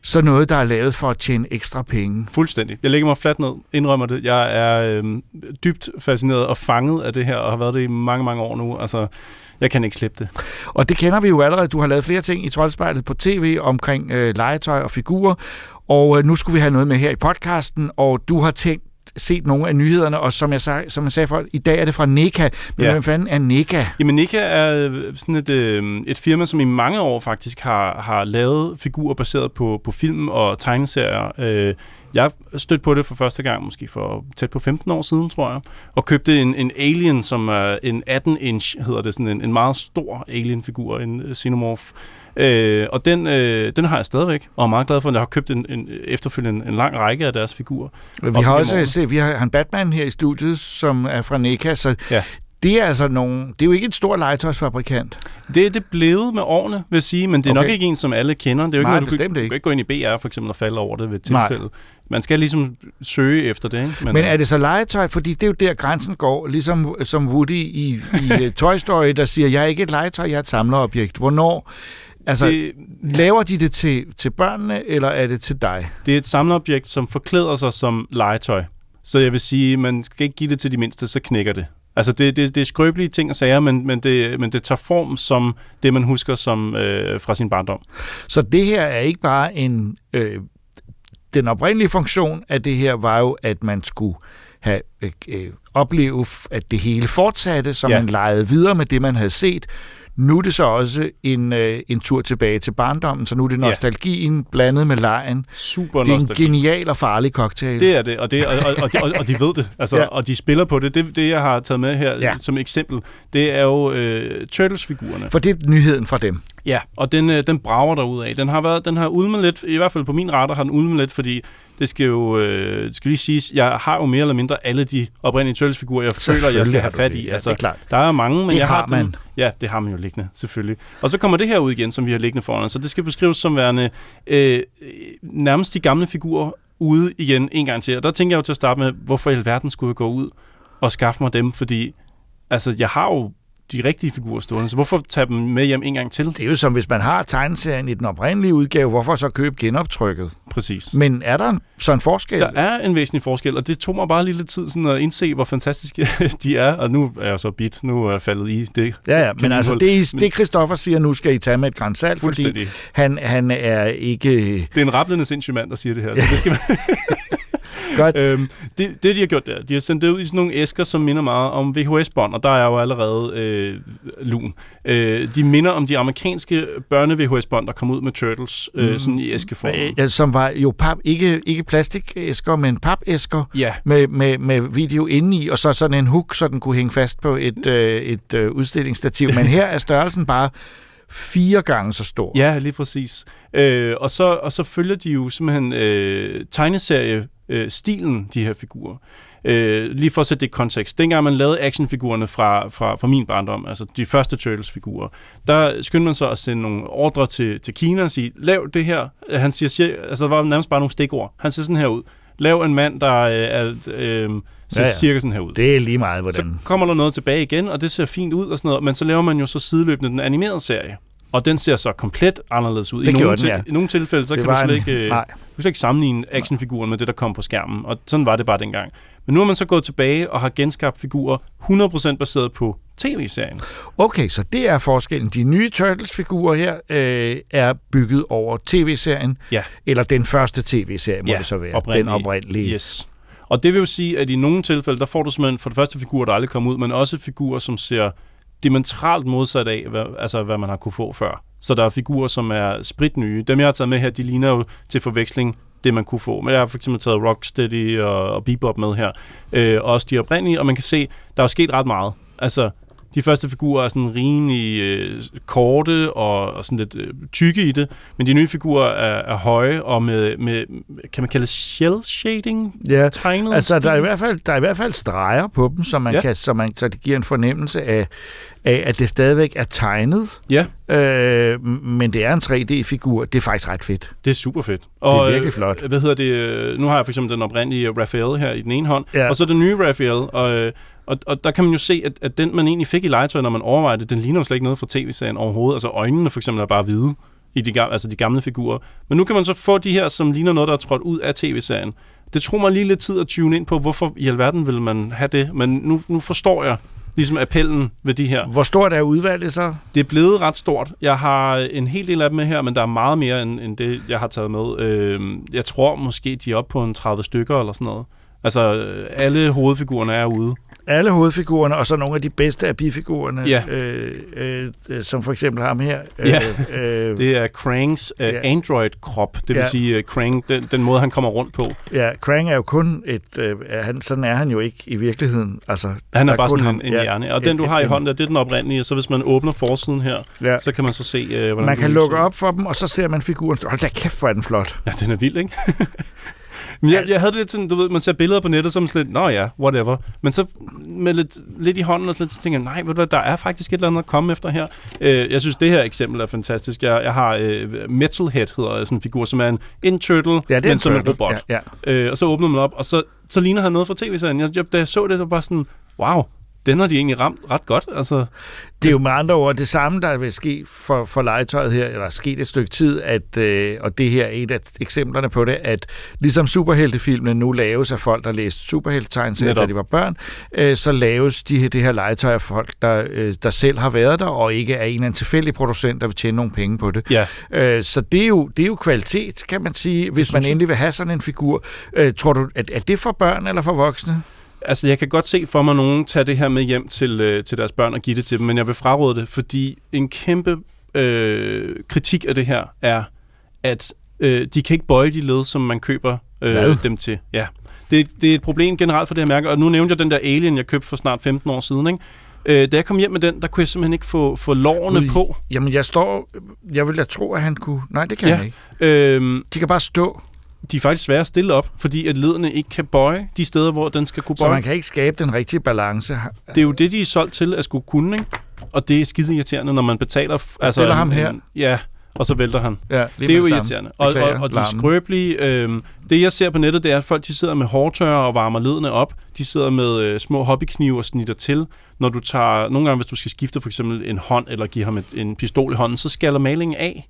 så noget, der er lavet for at tjene ekstra penge. Fuldstændig. Jeg lægger mig fladt ned, indrømmer det. Jeg er øhm, dybt fascineret og fanget af det her, og har været det i mange, mange år nu. Altså, jeg kan ikke slippe det. Og det kender vi jo allerede. Du har lavet flere ting i Troldspejlet på tv omkring øh, legetøj og figurer. Og øh, nu skulle vi have noget med her i podcasten, og du har tænkt, set nogle af nyhederne, og som jeg sagde, som jeg sagde for, i dag er det fra N E C A. Men ja. Hvem fanden er N E C A? Jamen, N E C A er sådan et, øh, et firma, som i mange år faktisk har, har lavet figurer baseret på, på film og tegneserier. Øh, jeg stødte på det for første gang, måske for tæt på femten år siden, tror jeg, og købte en, en alien, som er en atten inch, hedder det, sådan en, en meget stor alien-figur, en xenomorph. Øh, og den, øh, den har jeg stadigvæk, og er meget glad for, at jeg har købt en, en, efterfølgende en lang række af deres figurer. Vi har også set, vi har en Batman her i studiet, som er fra N E C A, så ja. Det er altså nogle, det er jo ikke et stort legetøjsfabrikant. Det er det blevet med årene, vil jeg sige, men det er okay. Nok ikke en, som alle kender. Det er jo nej, ikke, noget, du, kan, du kan ikke gå ind i B R for eksempel og falde over det ved et tilfælde. Nej. Man skal ligesom søge efter det, ikke? Men, men er det så legetøj? Fordi det er jo der, grænsen går, ligesom som Woody i, i Toy Story, der siger, jeg er ikke et legetøj, jeg er et samlerobjekt. Hvornår? Altså, det, laver de det til, til børnene, eller er det til dig? Det er et samlerobjekt, som forklæder sig som legetøj. Så jeg vil sige, man skal ikke give det til de mindste, så knækker det. Altså, det, det, det er skrøbelige ting og sager, men, men, det, men det tager form som det, man husker som, øh, fra sin barndom. Så det her er ikke bare en... Øh, den oprindelige funktion af det her var jo, at man skulle have øh, øh, opleve, at det hele fortsatte, så ja. Man legede videre med det, man havde set. Nu er det så også en, øh, en tur tilbage til barndommen, så nu er det nostalgien ja. Blandet med legen. Super nostalgi. Det er nostalgi. En genial og farlig cocktail. Det er det, og, det, og, og, og, og, og de ved det, altså, ja. Og de spiller på det. det. Det, jeg har taget med her ja. Som eksempel, det er jo øh, Turtles-figurerne. For det er nyheden fra dem. Ja, og den, øh, den brager derudad. Den har, været, den har ulmet lidt, i hvert fald på min radar har den ulmet lidt, fordi det skal jo øh, det skal lige siges, jeg har jo mere eller mindre alle de oprindelige Turtles-figurer, jeg føler, jeg skal have fat i. Altså, ja, der er mange, men det jeg har, har man. Dem. Ja, det har man jo liggende, selvfølgelig. Og så kommer det her ud igen, som vi har liggende foran os, så det skal beskrives som værende øh, nærmest de gamle figurer ude igen en gang til. Og der tænker jeg jo til at starte med, hvorfor i alverden skulle jeg gå ud og skaffe mig dem, fordi altså, jeg har jo de rigtige figurer stående, så hvorfor tage dem med hjem en gang til? Det er jo som, hvis man har tegneserien i den oprindelige udgave, hvorfor så købe genoptrykket? Præcis. Men er der så en forskel? Der er en væsentlig forskel, og det tog mig bare lige lidt tid sådan at indse, hvor fantastiske de er, og nu er jeg så bit, nu er jeg faldet i det. Ja, ja, men altså det, det Christoffer siger, nu skal I tage med et gran salt, fordi han, han er ikke... Det er en rablende sindssyg mand, der siger det her, så det skal man... Øhm, det, det, de har gjort der, de har sendt det ud i sådan nogle æsker, som minder meget om V H S-bånd, og der er jo allerede øh, lun. Øh, de minder om de amerikanske børne-V H S-bånd, der kom ud med Turtles, øh, mm. sådan i æskeformen. Ja, som var jo pap, ikke, ikke plastikæsker, men papæsker, ja. med, med, med video indeni, og så sådan en hook, så den kunne hænge fast på et, øh, et øh, udstillingsstativ. Men her er størrelsen bare... fire gange så stor. Ja, lige præcis. Øh, og, så, og så følger de jo simpelthen øh, tegneserie-stilen, øh, de her figurer. Øh, lige for at sætte det i kontekst. Dengang man lavede actionfigurerne fra, fra, fra min barndom, altså de første Turtles-figurer, der skyndte man så at sende nogle ordre til, til Kina og sige, lav det her. Han siger, siger, altså der var nærmest bare nogle stikord. Han ser sådan her ud. Lav en mand, der øh, er... Øh, Så ja, ja. Cirka sådan her ud. Det er lige meget, hvordan... Så kommer der noget tilbage igen, og det ser fint ud og sådan noget, men så laver man jo så sideløbende den animerede serie, og den ser så komplet anderledes ud. I nogle, den, ja. til, i nogle tilfælde, så det kan du slet, en... ikke, du kan slet ikke sammenligne actionfiguren med det, der kom på skærmen, og sådan var det bare dengang. Men nu er man så gået tilbage og har genskabt figurer hundrede procent baseret på tv-serien. Okay, så det er forskellen. De nye Turtles-figurer her øh, er bygget over tv-serien, ja. Eller den første tv-serie, må ja, det så være. Oprindelige. Den oprindelige. Yes. Og det vil jo sige, at i nogle tilfælde, der får du simpelthen for det første figurer, der aldrig kommer ud, men også figurer, som ser dimensionalt modsat af, hvad, altså hvad man har kunne få før. Så der er figurer, som er spritnye. Dem, jeg har taget med her, de ligner jo til forveksling det, man kunne få. Men jeg har for eksempel taget Rocksteady og, og Bebop med her. Øh, også de oprindelige, og man kan se, der er sket ret meget. Altså, de første figurer er sådan rimelig øh, korte og, og sådan lidt øh, tykke i det, men de nye figurer er, er høje og med, med, kan man kalde shell shading? Ja, tegnet altså der er, i hvert fald, der er i hvert fald streger på dem, så, man ja. Kan, så, man, så det giver en fornemmelse af, af, at det stadigvæk er tegnet, ja. øh, men det er en tre D-figur. Det er faktisk ret fedt. Det er super fedt. Og det er virkelig flot. Øh, hvad hedder det? Nu har jeg for eksempel den oprindelige Raphael her i den ene hånd, ja. Og så den nye Raphael, og øh, Og, og der kan man jo se, at, at den, man egentlig fik i legetøj, når man overvejede det, den ligner jo slet ikke noget fra tv-serien overhovedet. Altså øjnene for eksempel er bare hvide i de gamle, altså de gamle figurer. Men nu kan man så få de her, som ligner noget, der er trådt ud af tv-serien. Det tog mig lige lidt tid at tune ind på, hvorfor i alverden ville man have det. Men nu, nu forstår jeg ligesom appellen ved de her. Hvor stort er udvalget så? Det er blevet ret stort. Jeg har en hel del af dem med her, men der er meget mere end, end det, jeg har taget med. Øh, jeg tror måske, de er oppe på en tredive stykker eller sådan noget. Altså alle hovedfigurerne er ude. Alle hovedfigurerne, og så nogle af de bedste af bifigurerne, ja. øh, øh, øh, som for eksempel ham her. Øh, ja. øh, det er Krangs øh, ja. Android-krop, det vil ja. sige uh, Krang, den, den måde, han kommer rundt på. Ja, Krang er jo kun et... Øh, han, sådan er han jo ikke i virkeligheden. Altså, han er bare sådan ham, en ja, hjerne. Og et, den, du har et, i hånden, der, det er den oprindelige, så hvis man åbner forsiden her, ja. Så kan man så se... Øh, hvordan man kan lukke op for dem, og så ser man figuren... Hold da kæft, hvor er den flot. Ja, den er vild, ikke? Men jeg, jeg havde det lidt sådan, du ved, man ser billeder på nettet, som lidt, nå ja, whatever. Men så med lidt, lidt i hånden og sådan lidt, så tænker jeg, nej, ved du hvad, der er faktisk et eller andet at komme efter her. Øh, jeg synes, det her eksempel er fantastisk. Jeg, jeg har øh, Metalhead, hedder sådan en figur, som er en, en turtle, ja, men en som turtle. En robot. Ja, ja. Øh, og så åbner man op, og så, så ligner han noget fra tv-serien. Jeg, jeg, da jeg så det, så var bare sådan, wow. Den har de egentlig ramt ret godt. Altså, det er jo med andre ord det samme, der vil ske for, for legetøjet her, eller sket et stykke tid, at, øh, og det her er et af eksemplerne på det, at ligesom superheltefilmene nu laves af folk, der læste superheltetegneserier, da de var børn, øh, så laves de her, det her legetøj af folk, der, øh, der selv har været der, og ikke er en eller anden tilfældig producent, der vil tjene nogle penge på det. Ja. Øh, så det er, jo, det er jo kvalitet, kan man sige, hvis man endelig vil have sådan en figur. Øh, tror du, at, er det for børn eller for voksne? Altså, jeg kan godt se for mig, at nogen tager det her med hjem til, øh, til deres børn og give det til dem, men jeg vil fraråde det, fordi en kæmpe øh, kritik af det her er, at øh, de kan ikke bøje de led, som man køber øh, dem til. Ja. Det, det er et problem generelt for det her mærke, og nu nævnte jeg den der Alien, jeg købte for snart femten år siden, ikke? Øh, da jeg kom hjem med den, der kunne jeg simpelthen ikke få, få lårene Ui, på. Jamen, jeg står... Jeg ville da tro, at han kunne... Nej, det kan ja. Han ikke. Øhm, de kan bare stå... De er faktisk svære at stille op, fordi at ledene ikke kan bøje de steder, hvor den skal kunne bøje. Så man kan ikke skabe den rigtige balance. Det er jo det, de er solgt til at skulle kunne, ikke? Og det er skide irriterende, når man betaler... Altså, stiller ham her? Ja, og så vælter han. Ja, det er jo sammen. irriterende. Og, og, og de skrøbelige... Øh, det, jeg ser på nettet, det er, at folk de sidder med hårtørrer og varmer ledene op. De sidder med øh, små hobbyknive og snitter til. Når du tager... Nogle gange, hvis du skal skifte for eksempel en hånd, eller give ham et, en pistol i hånden, så skaller malingen af.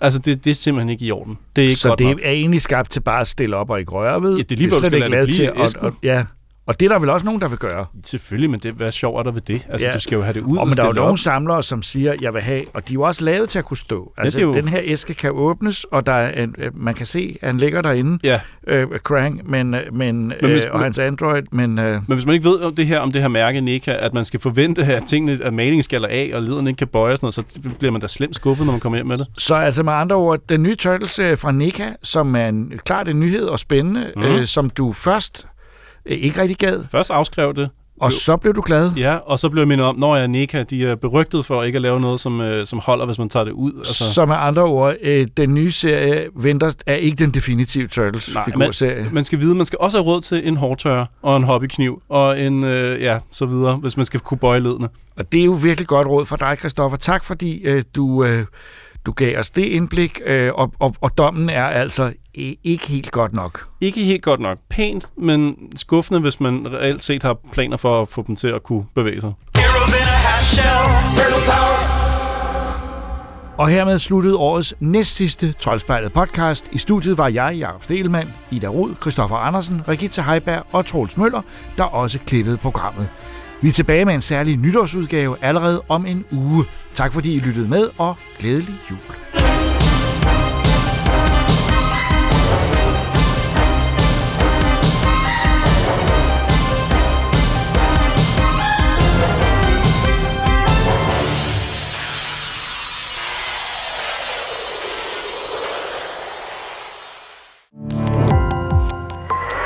Altså, det, det er simpelthen ikke i orden. Det er ikke så godt det nok. Er egentlig skabt til bare at stille op og ikke røre ved. Ja, det er lige, det er slet ikke lavet til. Og, og, ja. Og det er der vel også nogen, der vil gøre. Selvfølgelig, men det, hvad sjov er der ved det? Altså, ja. Du skal jo have det ud og, og men der er jo nogle samlere, som siger, jeg vil have, og de er jo også lavet til at kunne stå. Altså, ja, jo... den her æske kan åbnes, og der er en, man kan se, at han ligger derinde, ja. øh, Krang, men, men, men hvis, øh, og hans Android. Men, øh... men hvis man ikke ved om det her, om det her mærke, Nika, at man skal forvente, at tingene, at malingen skaller af, og lederne ikke kan bøje og sådan noget, så bliver man da slemt skuffet, når man kommer hjem med det. Så altså med andre ord, den nye Turtles fra Nika, som er en, klart en nyhed og spændende, mm. øh, som du først... ikke rigtig gad. Først afskrev det. Og så blev du glad. Ja, og så blev jeg mindet om, når jeg Nika, de er berygtet for ikke at lave noget, som, øh, som holder, hvis man tager det ud. Altså. Så med andre ord, øh, den nye serie venter, er ikke den definitive Turtles-figurserie. Man, man skal vide, man skal også have råd til en hårdtørre og en hobbykniv og en, øh, ja, så videre, hvis man skal kunne bøje ledene. Og det er jo virkelig godt råd fra dig, Christoffer. Tak fordi øh, du... Øh, Du gav os det indblik, øh, og, og, og dommen er altså ikke helt godt nok. Ikke helt godt nok. Pænt, men skuffende, hvis man reelt set har planer for at få dem til at kunne bevæge sig. Og hermed sluttede årets næstsidste Troldspejlet podcast. I studiet var jeg, Jakob Stelmann, Ida Rud, Christoffer Andersen, Regitze Heiberg og Troels Møller, der også klippede programmet. Vi er tilbage med en særlig nytårsudgave allerede om en uge. Tak fordi I lyttede med, og glædelig jul.